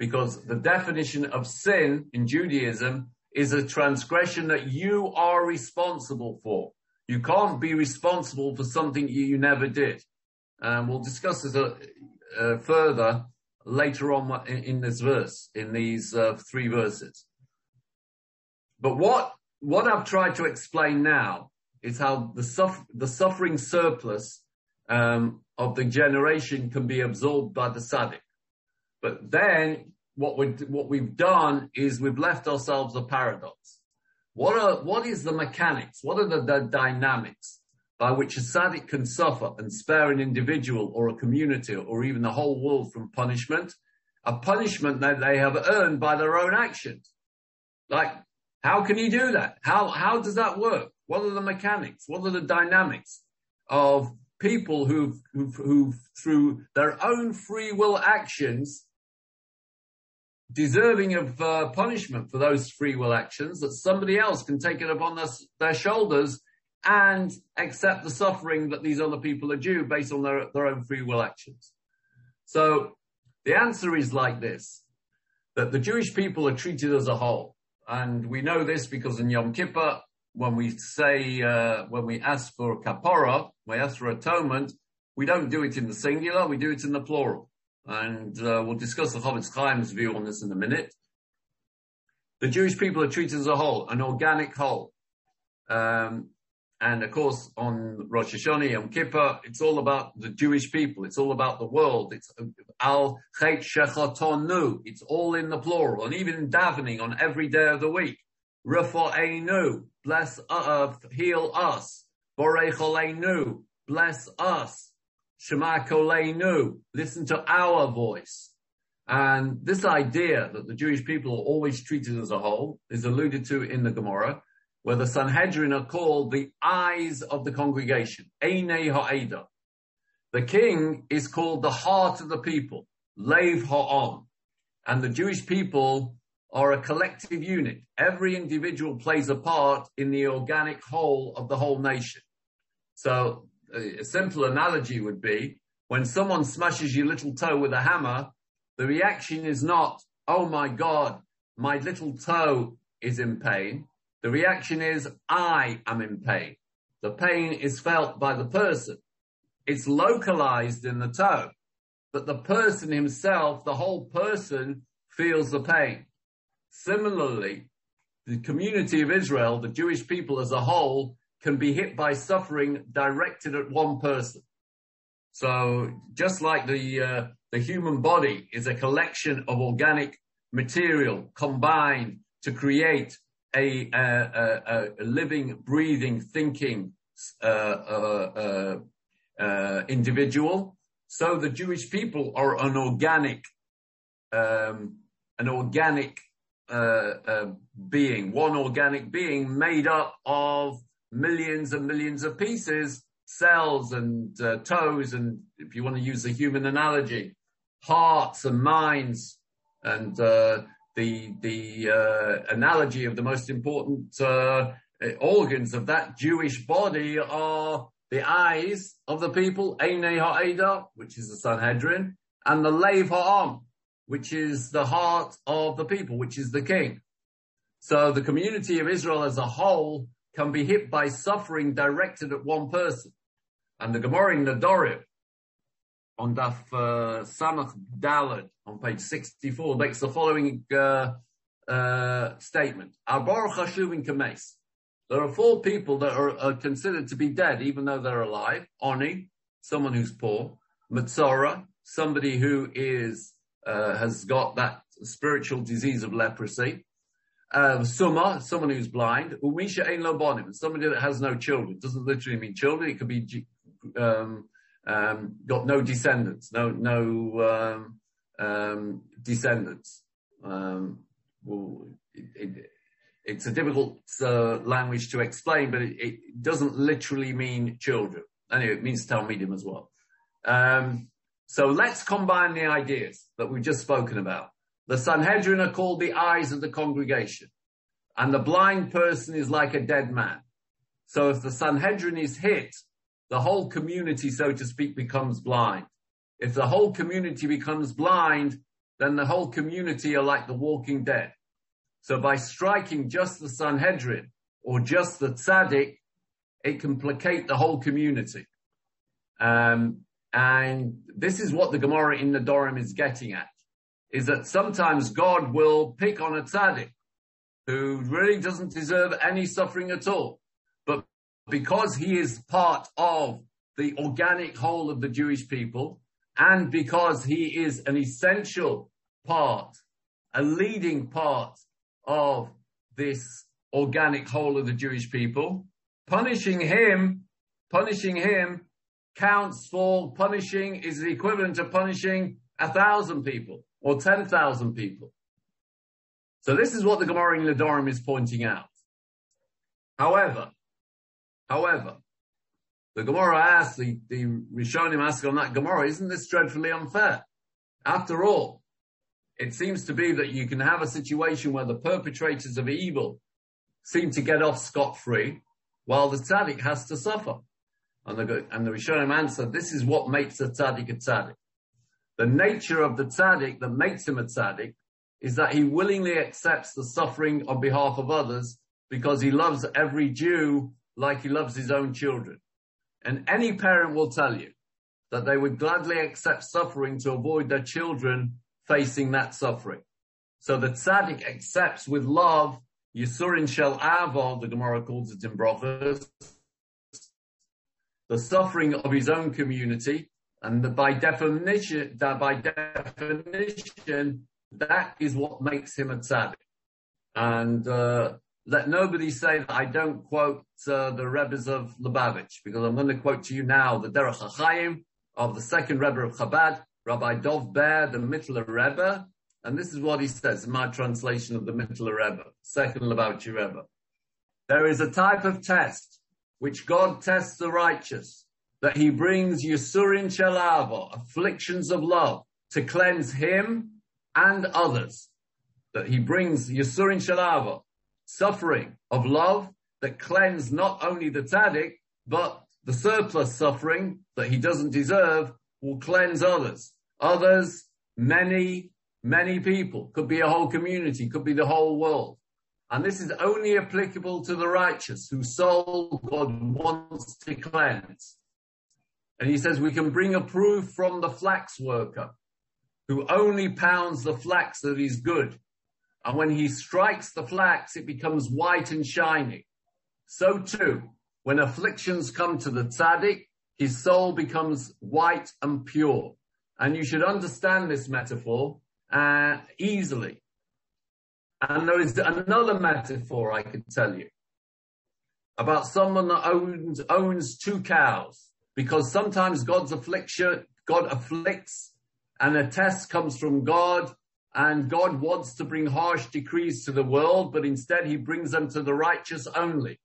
because the definition of sin in Judaism is a transgression that you are responsible for. You can't be responsible for something you, you never did. And we'll discuss this uh, uh, further later on in, in this verse, in these uh, three verses. But what what I've tried to explain now is how the suf- the suffering surplus um, of the generation can be absorbed by the tzaddik. But then what we what we've done is we've left ourselves a paradox. What are what is the mechanics? What are the, the dynamics by which a tzaddik can suffer and spare an individual or a community or even the whole world from punishment, a punishment that they have earned by their own actions? Like, how can he do that? How how does that work? What are the mechanics? What are the dynamics of people who've, who've, who've through their own free will actions, deserving of uh, punishment for those free will actions, that somebody else can take it upon their, their shoulders and accept the suffering that these other people are due based on their, their own free will actions? So the answer is like this, that the Jewish people are treated as a whole. And we know this because in Yom Kippur, when we say, uh, when we ask for kapara, we ask for atonement, we don't do it in the singular, we do it in the plural. And uh, we'll discuss the Chavetz Chaim's view on this in a minute. The Jewish people are treated as a whole, an organic whole. Um, and of course, on Rosh Hashanah, Yom Kippur, it's all about the Jewish people. It's all about the world. It's al chet shechatonu. It's all in the plural. And even davening on every day of the week. Refo'enu, bless us, heal us. Borei choleinu, bless us. Shema koleinu, listen to our voice. And this idea that the Jewish people are always treated as a whole is alluded to in the Gemara, where the Sanhedrin are called the eyes of the congregation, Einei Ha'eda. The king is called the heart of the people, Lev Ha'am. And the Jewish people are a collective unit. Every individual plays a part in the organic whole of the whole nation. So a simple analogy would be, when someone smashes your little toe with a hammer, the reaction is not, oh my God, my little toe is in pain. The reaction is, I am in pain. The pain is felt by the person. It's localized in the toe, but the person himself, the whole person, feels the pain. Similarly, the community of Israel, the Jewish people as a whole, can be hit by suffering directed at one person. So just like the uh, the human body is a collection of organic material combined to create a, a, a, a living, breathing, thinking uh, uh, uh, uh, individual, so the Jewish people are an organic, um, an organic uh, uh, being, one organic being made up of millions and millions of pieces, cells and uh, toes, and if you want to use the human analogy, hearts and minds, and uh, the the uh, analogy of the most important uh, organs of that Jewish body are the eyes of the people, Einei Ha'eda, which is the Sanhedrin, and the Lev Ha'am, which is the heart of the people, which is the king. So the community of Israel as a whole can be hit by suffering directed at one person. And the Gemara in the Dorim, on Daf uh, Samach Dalad, on page sixty-four, makes the following uh, uh, statement. There are four people that are, are considered to be dead, even though they're alive. Oni, someone who's poor. Matzora, somebody who is uh, has got that spiritual disease of leprosy. Uh, Summa, someone who's blind. Umisha ein lo bonim, somebody that has no children. It doesn't literally mean children. It could be um, um, got no descendants, no no um, um, descendants. Um, well, it, it, it's a difficult uh, language to explain, but it, it doesn't literally mean children. Anyway, it means Talmidim as well. Um, so let's combine the ideas that we've just spoken about. The Sanhedrin are called the eyes of the congregation, and the blind person is like a dead man. So if the Sanhedrin is hit, the whole community, so to speak, becomes blind. If the whole community becomes blind, then the whole community are like the walking dead. So by striking just the Sanhedrin or just the tzaddik, it can placate the whole community. Um, and this is what the Gemara in the Dorim is getting at, is that sometimes God will pick on a tzaddik who really doesn't deserve any suffering at all. But because he is part of the organic whole of the Jewish people, and because he is an essential part, a leading part of this organic whole of the Jewish people, punishing him, punishing him counts for, punishing is the equivalent to punishing a thousand people. Or ten thousand people. So this is what the Gemara in the Dorim is pointing out. However, however, the Gemara asks, the, the Rishonim ask on that Gemara, isn't this dreadfully unfair? After all, it seems to be that you can have a situation where the perpetrators of evil seem to get off scot-free, while the tzaddik has to suffer. And the, and the Rishonim answer, this is what makes a tzaddik a tzaddik. The nature of the tzaddik that makes him a tzaddik is that he willingly accepts the suffering on behalf of others because he loves every Jew like he loves his own children. And any parent will tell you that they would gladly accept suffering to avoid their children facing that suffering. So the tzaddik accepts with love, Yisurin Shel Avod, the Gemara calls it in Brochus, the suffering of his own community. And by definition, that by definition, that is what makes him a tzaddik. And uh, let nobody say that I don't quote uh, the Rebbes of Lubavitch, because I'm going to quote to you now the Derech Hashem of the second Rebbe of Chabad, Rabbi Dov Ber, the Mittler Rebbe. And this is what he says in my translation of the Mittler Rebbe, second Lubavitcher Rebbe. There is a type of test which God tests the righteous, that he brings Yisurin Shel Avot, afflictions of love, to cleanse him and others. That he brings Yisurin Shel Avot, suffering of love, that cleanse not only the tzaddik, but the surplus suffering that he doesn't deserve will cleanse others. Others, many, many people. Could be a whole community, could be the whole world. And this is only applicable to the righteous, whose soul God wants to cleanse. And he says, we can bring a proof from the flax worker who only pounds the flax that is good. And when he strikes the flax, it becomes white and shiny. So too, When afflictions come to the tzaddik, his soul becomes white and pure. And you should understand this metaphor uh, easily. And there is another metaphor I could tell you about someone that owns, owns two cows, because sometimes God's affliction, God afflicts, and a test comes from God, and God wants to bring harsh decrees to the world, but instead he brings them to the righteous only,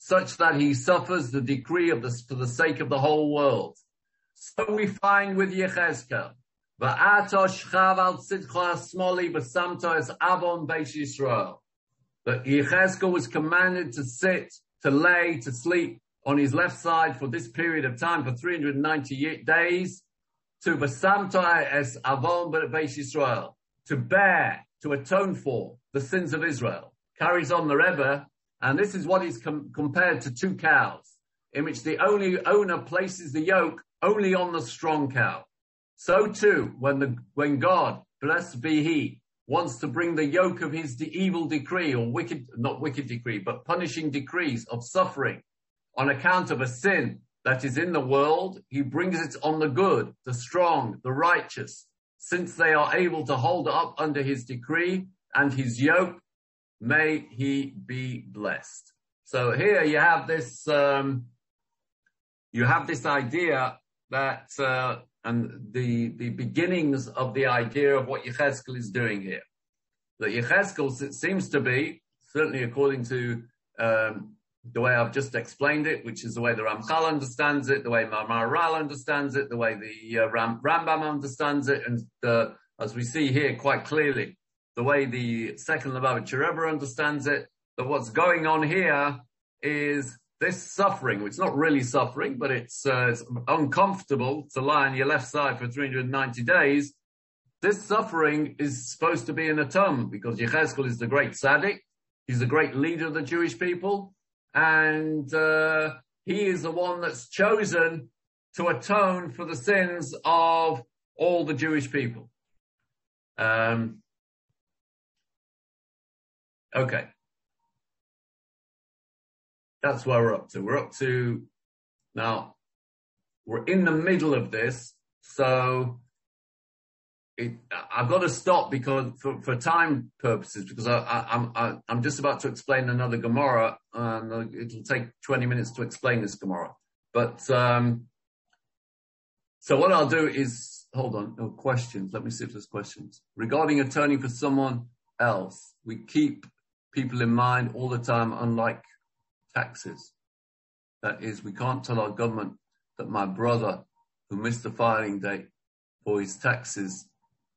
such that he suffers the decree of this for the sake of the whole world. So we find with Yechezkel, that Yechezkel was commanded to sit, to lay, to sleep on his left side for this period of time, for three hundred ninety days, to Basamtai es Avon Beis Yisrael, to bear, to atone for the sins of Israel. Carries on the Rebbe, and this is what is com- compared to two cows, in which the only owner places the yoke only on the strong cow. So too, when the when God, blessed be He, wants to bring the yoke of His de- evil decree, or wicked, not wicked decree, but punishing decrees of suffering on account of a sin that is in the world, He brings it on the good, the strong, the righteous, since they are able to hold up under His decree and His yoke. May He be blessed. So here you have this, um, you have this idea that. Uh, And the, the beginnings of the idea of what Yechezkel is doing here. That Yechezkel seems to be, certainly according to um, the way I've just explained it, which is the way the Ramchal understands it, the way Maral understands it, the way the uh, Ram, Rambam understands it, and the, as we see here quite clearly, the way the second Lubavitcher Rebbe understands it, that what's going on here is this suffering, it's not really suffering, but it's, uh, it's uncomfortable to lie on your left side for three hundred ninety days. This suffering is supposed to be an atonement, because Yechezkel is the great tzaddik. He's the great leader of the Jewish people. And uh, he is the one that's chosen to atone for the sins of all the Jewish people. Um, okay. That's where we're up to. We're up to, now, we're in the middle of this, so it, I've got to stop because for, for time purposes, because I, I, I'm I, I'm just about to explain another Gemara, and it'll take twenty minutes to explain this Gemara. But, um, so what I'll do is, hold on, no questions. Let me see if there's questions. Regarding attorney for someone else, we keep people in mind all the time, unlike taxes. That is, we can't tell our government that my brother who missed the filing date for his taxes,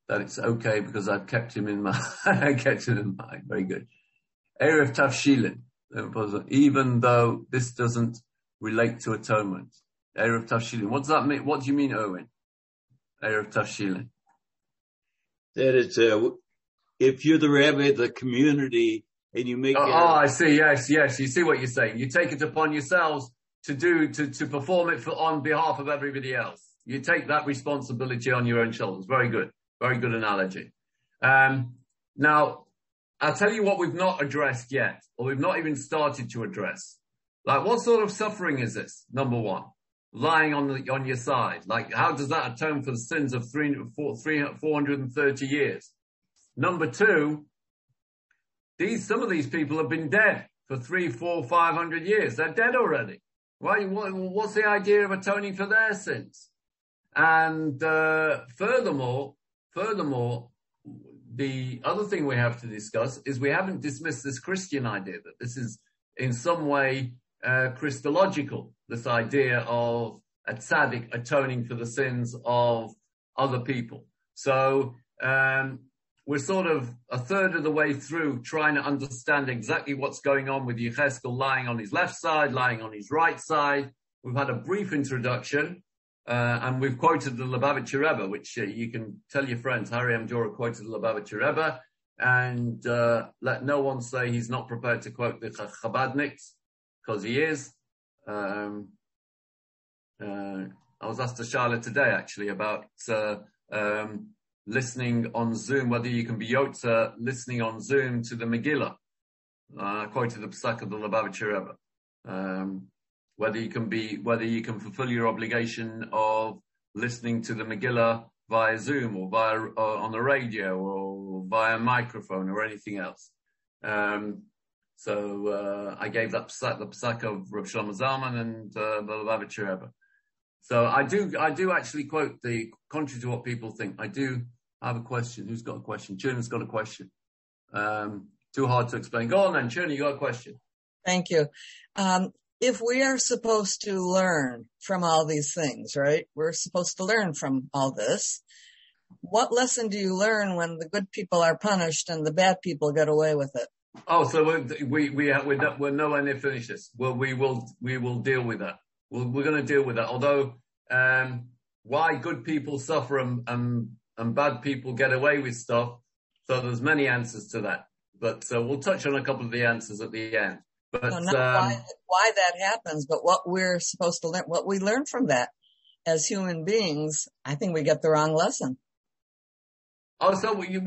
that it's okay because I've kept him in mind. I kept him in mind. Very good. Erev Tafshilin. Even though this doesn't relate to atonement. Erev Tafshilin. What does that mean? What do you mean, Owen? Erev Tafshilin. That it's, uh, if you're the rabbi, the community, and you make. Oh, oh, I see. Yes, yes. You see what you're saying. You take it upon yourselves to do to to perform it for on behalf of everybody else. You take that responsibility on your own shoulders. Very good. Very good analogy. Um, now, I'll tell you what we've not addressed yet, or we've not even started to address. Like, what sort of suffering is this? Number one, lying on the, on your side. Like, how does that atone for the sins of three hundred, four hundred thirty years? Number two. These, some of these people have been dead for three, four, five hundred years. They're dead already. Right? What, what's the idea of atoning for their sins? And uh, furthermore, furthermore, the other thing we have to discuss is we haven't dismissed this Christian idea that this is in some way uh, Christological. This idea of a tzaddik atoning for the sins of other people. So. Um, We're sort of a third of the way through trying to understand exactly what's going on with Yechezkel lying on his left side, lying on his right side. We've had a brief introduction, uh, and we've quoted the Lubavitcher Rebbe, which uh, you can tell your friends. Hari Amjora quoted the Lubavitcher Rebbe, and uh, let no one say he's not prepared to quote the Chabadniks, because he is. Um, uh, I was asked a Sharla today, actually, about... Uh, um, listening on Zoom, whether you can be Yotza, listening on Zoom to the Megillah. Uh, I quoted the Pesach of the Lubavitcher Rebbe. Um, whether you can be, whether you can fulfill your obligation of listening to the Megillah via Zoom or via or on the radio or via microphone or anything else. Um, so uh, I gave that psak, the psak of Rav Shlomo Zalman and uh, the Lubavitcher Rebbe. So I do, I do actually quote the, contrary to what people think, I do have a question. Who's got a question? Churna's got a question. Um, too hard to explain. Go on then, Churna, you got a question. Thank you. Um, if we are supposed to learn from all these things, right? We're supposed to learn from all this. What lesson do you learn when the good people are punished and the bad people get away with it? Oh, so we're, we, we, we're, not, we're nowhere near finished this. Well, we will, we will deal with that. We'll, we're going to deal with that. Although, um, why good people suffer and, and, and bad people get away with stuff. So there's many answers to that, but uh, we'll touch on a couple of the answers at the end. But no, not um, why, why that happens, but what we're supposed to learn, what we learn from that as human beings, I think we get the wrong lesson. Oh, so we,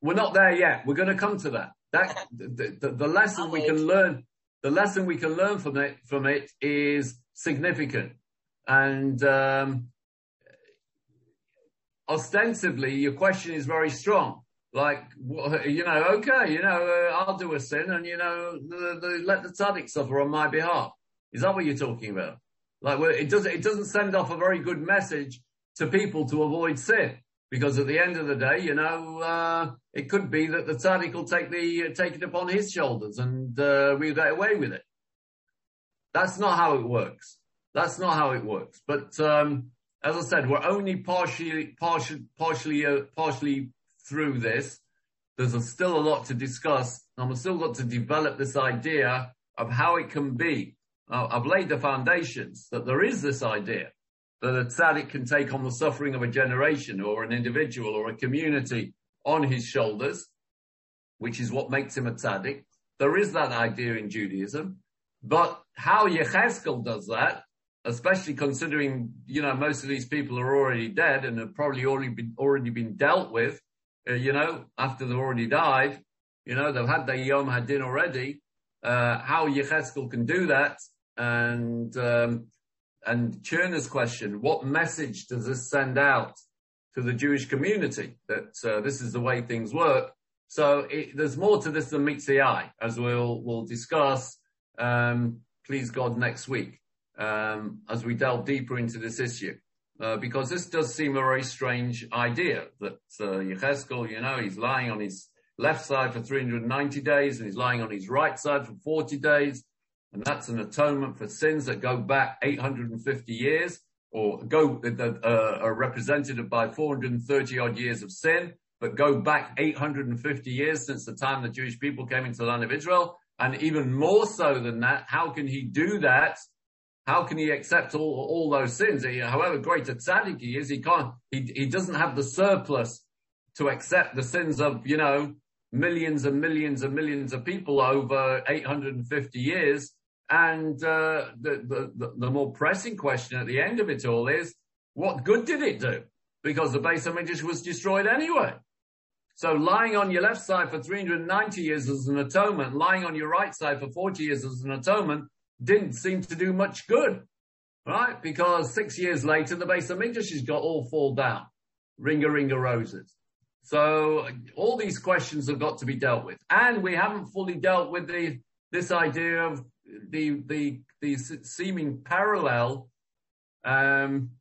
we're not there yet. We're going to come to that. That the, the, the lesson we can learn, the lesson we can learn from it, from it is significant, and um, ostensibly your question is very strong. Like, you know, okay, you know, uh, I'll do a sin and, you know, the, the, let the tzaddik suffer on my behalf. Is that what you're talking about? Like, well, it doesn't, it doesn't send off a very good message to people to avoid sin. Because at the end of the day, you know, uh, it could be that the tzaddik will take the, uh, take it upon his shoulders and, uh, we'll get away with it. That's not how it works. That's not how it works. But, um, as I said, we're only partially, partially, partially, uh, partially, through this. There's a, still a lot to discuss. I've still got to develop this idea of how it can be. Uh, I've laid the foundations that there is this idea that a tzaddik can take on the suffering of a generation or an individual or a community on his shoulders, which is what makes him a tzaddik. There is that idea in Judaism, but how Yechezkel does that, especially considering, you know, most of these people are already dead and have probably already been, already been dealt with. Uh, you know, after they've already died, you know, they've had their Yom Hadin already, uh, how Yechezkel can do that. And, um, and Churna's question, what message does this send out to the Jewish community that, uh, this is the way things work? So it, there's more to this than meets the eye, as we'll, we'll discuss, um, please God, next week, um, as we delve deeper into this issue. Uh, because this does seem a very strange idea that, uh, Yechezkel, you know, he's lying on his left side for three hundred ninety days and he's lying on his right side for forty days. And that's an atonement for sins that go back eight hundred fifty years or go, that uh, are represented by four hundred thirty odd years of sin, but go back eight hundred fifty years since the time the Jewish people came into the land of Israel. And even more so than that, how can he do that? How can he accept all, all those sins? He, however great a tzaddik he is, he can't, he, he doesn't have the surplus to accept the sins of, you know, millions and millions and millions of people over eight hundred fifty years. And, uh, the, the, the more pressing question at the end of it all is, what good did it do? Because the Beis HaMikdash was destroyed anyway. So lying on your left side for three hundred ninety years as an atonement, lying on your right side for forty years as an atonement, didn't seem to do much good, right? Because six years later, the Beis HaMikdash has got all fall down. Ringa, ringa roses. So all these questions have got to be dealt with. And we haven't fully dealt with the, this idea of the, the, the seeming parallel, um,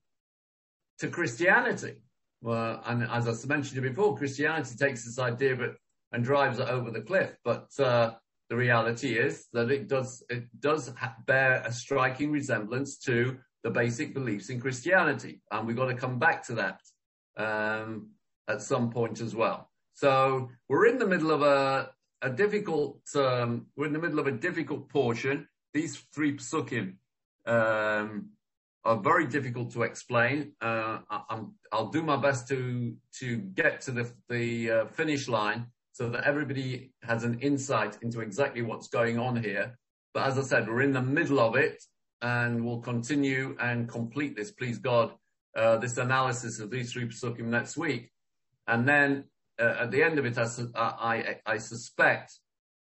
to Christianity. Well, and as I mentioned before, Christianity takes this idea but and drives it over the cliff. But, uh, the reality is that it does, it does bear a striking resemblance to the basic beliefs in Christianity. And we've got to come back to that, um, at some point as well. So we're in the middle of a, a difficult, um, we're in the middle of a difficult portion. These three psukim, um, are very difficult to explain. Uh, I, I'm, I'll do my best to, to get to the, the, uh, finish line, so that everybody has an insight into exactly what's going on here. But as I said, we're in the middle of it, and we'll continue and complete this, please God, uh, this analysis of these three psukim next week. And then uh, at the end of it, I, su- I, I, I suspect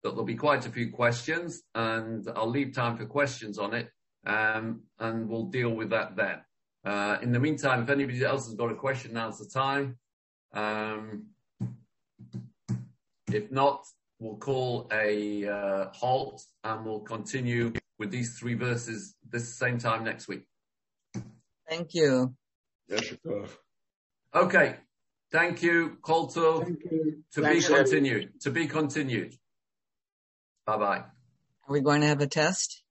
that there'll be quite a few questions, and I'll leave time for questions on it. um, and we'll deal with that then. Uh, in the meantime, if anybody else has got a question, now's the time. Um, if not, we'll call a uh, halt and we'll continue with these three verses this same time next week. Thank you. Okay. Thank you. Call to, to be continued. To be continued. Bye-bye. Are we going to have a test?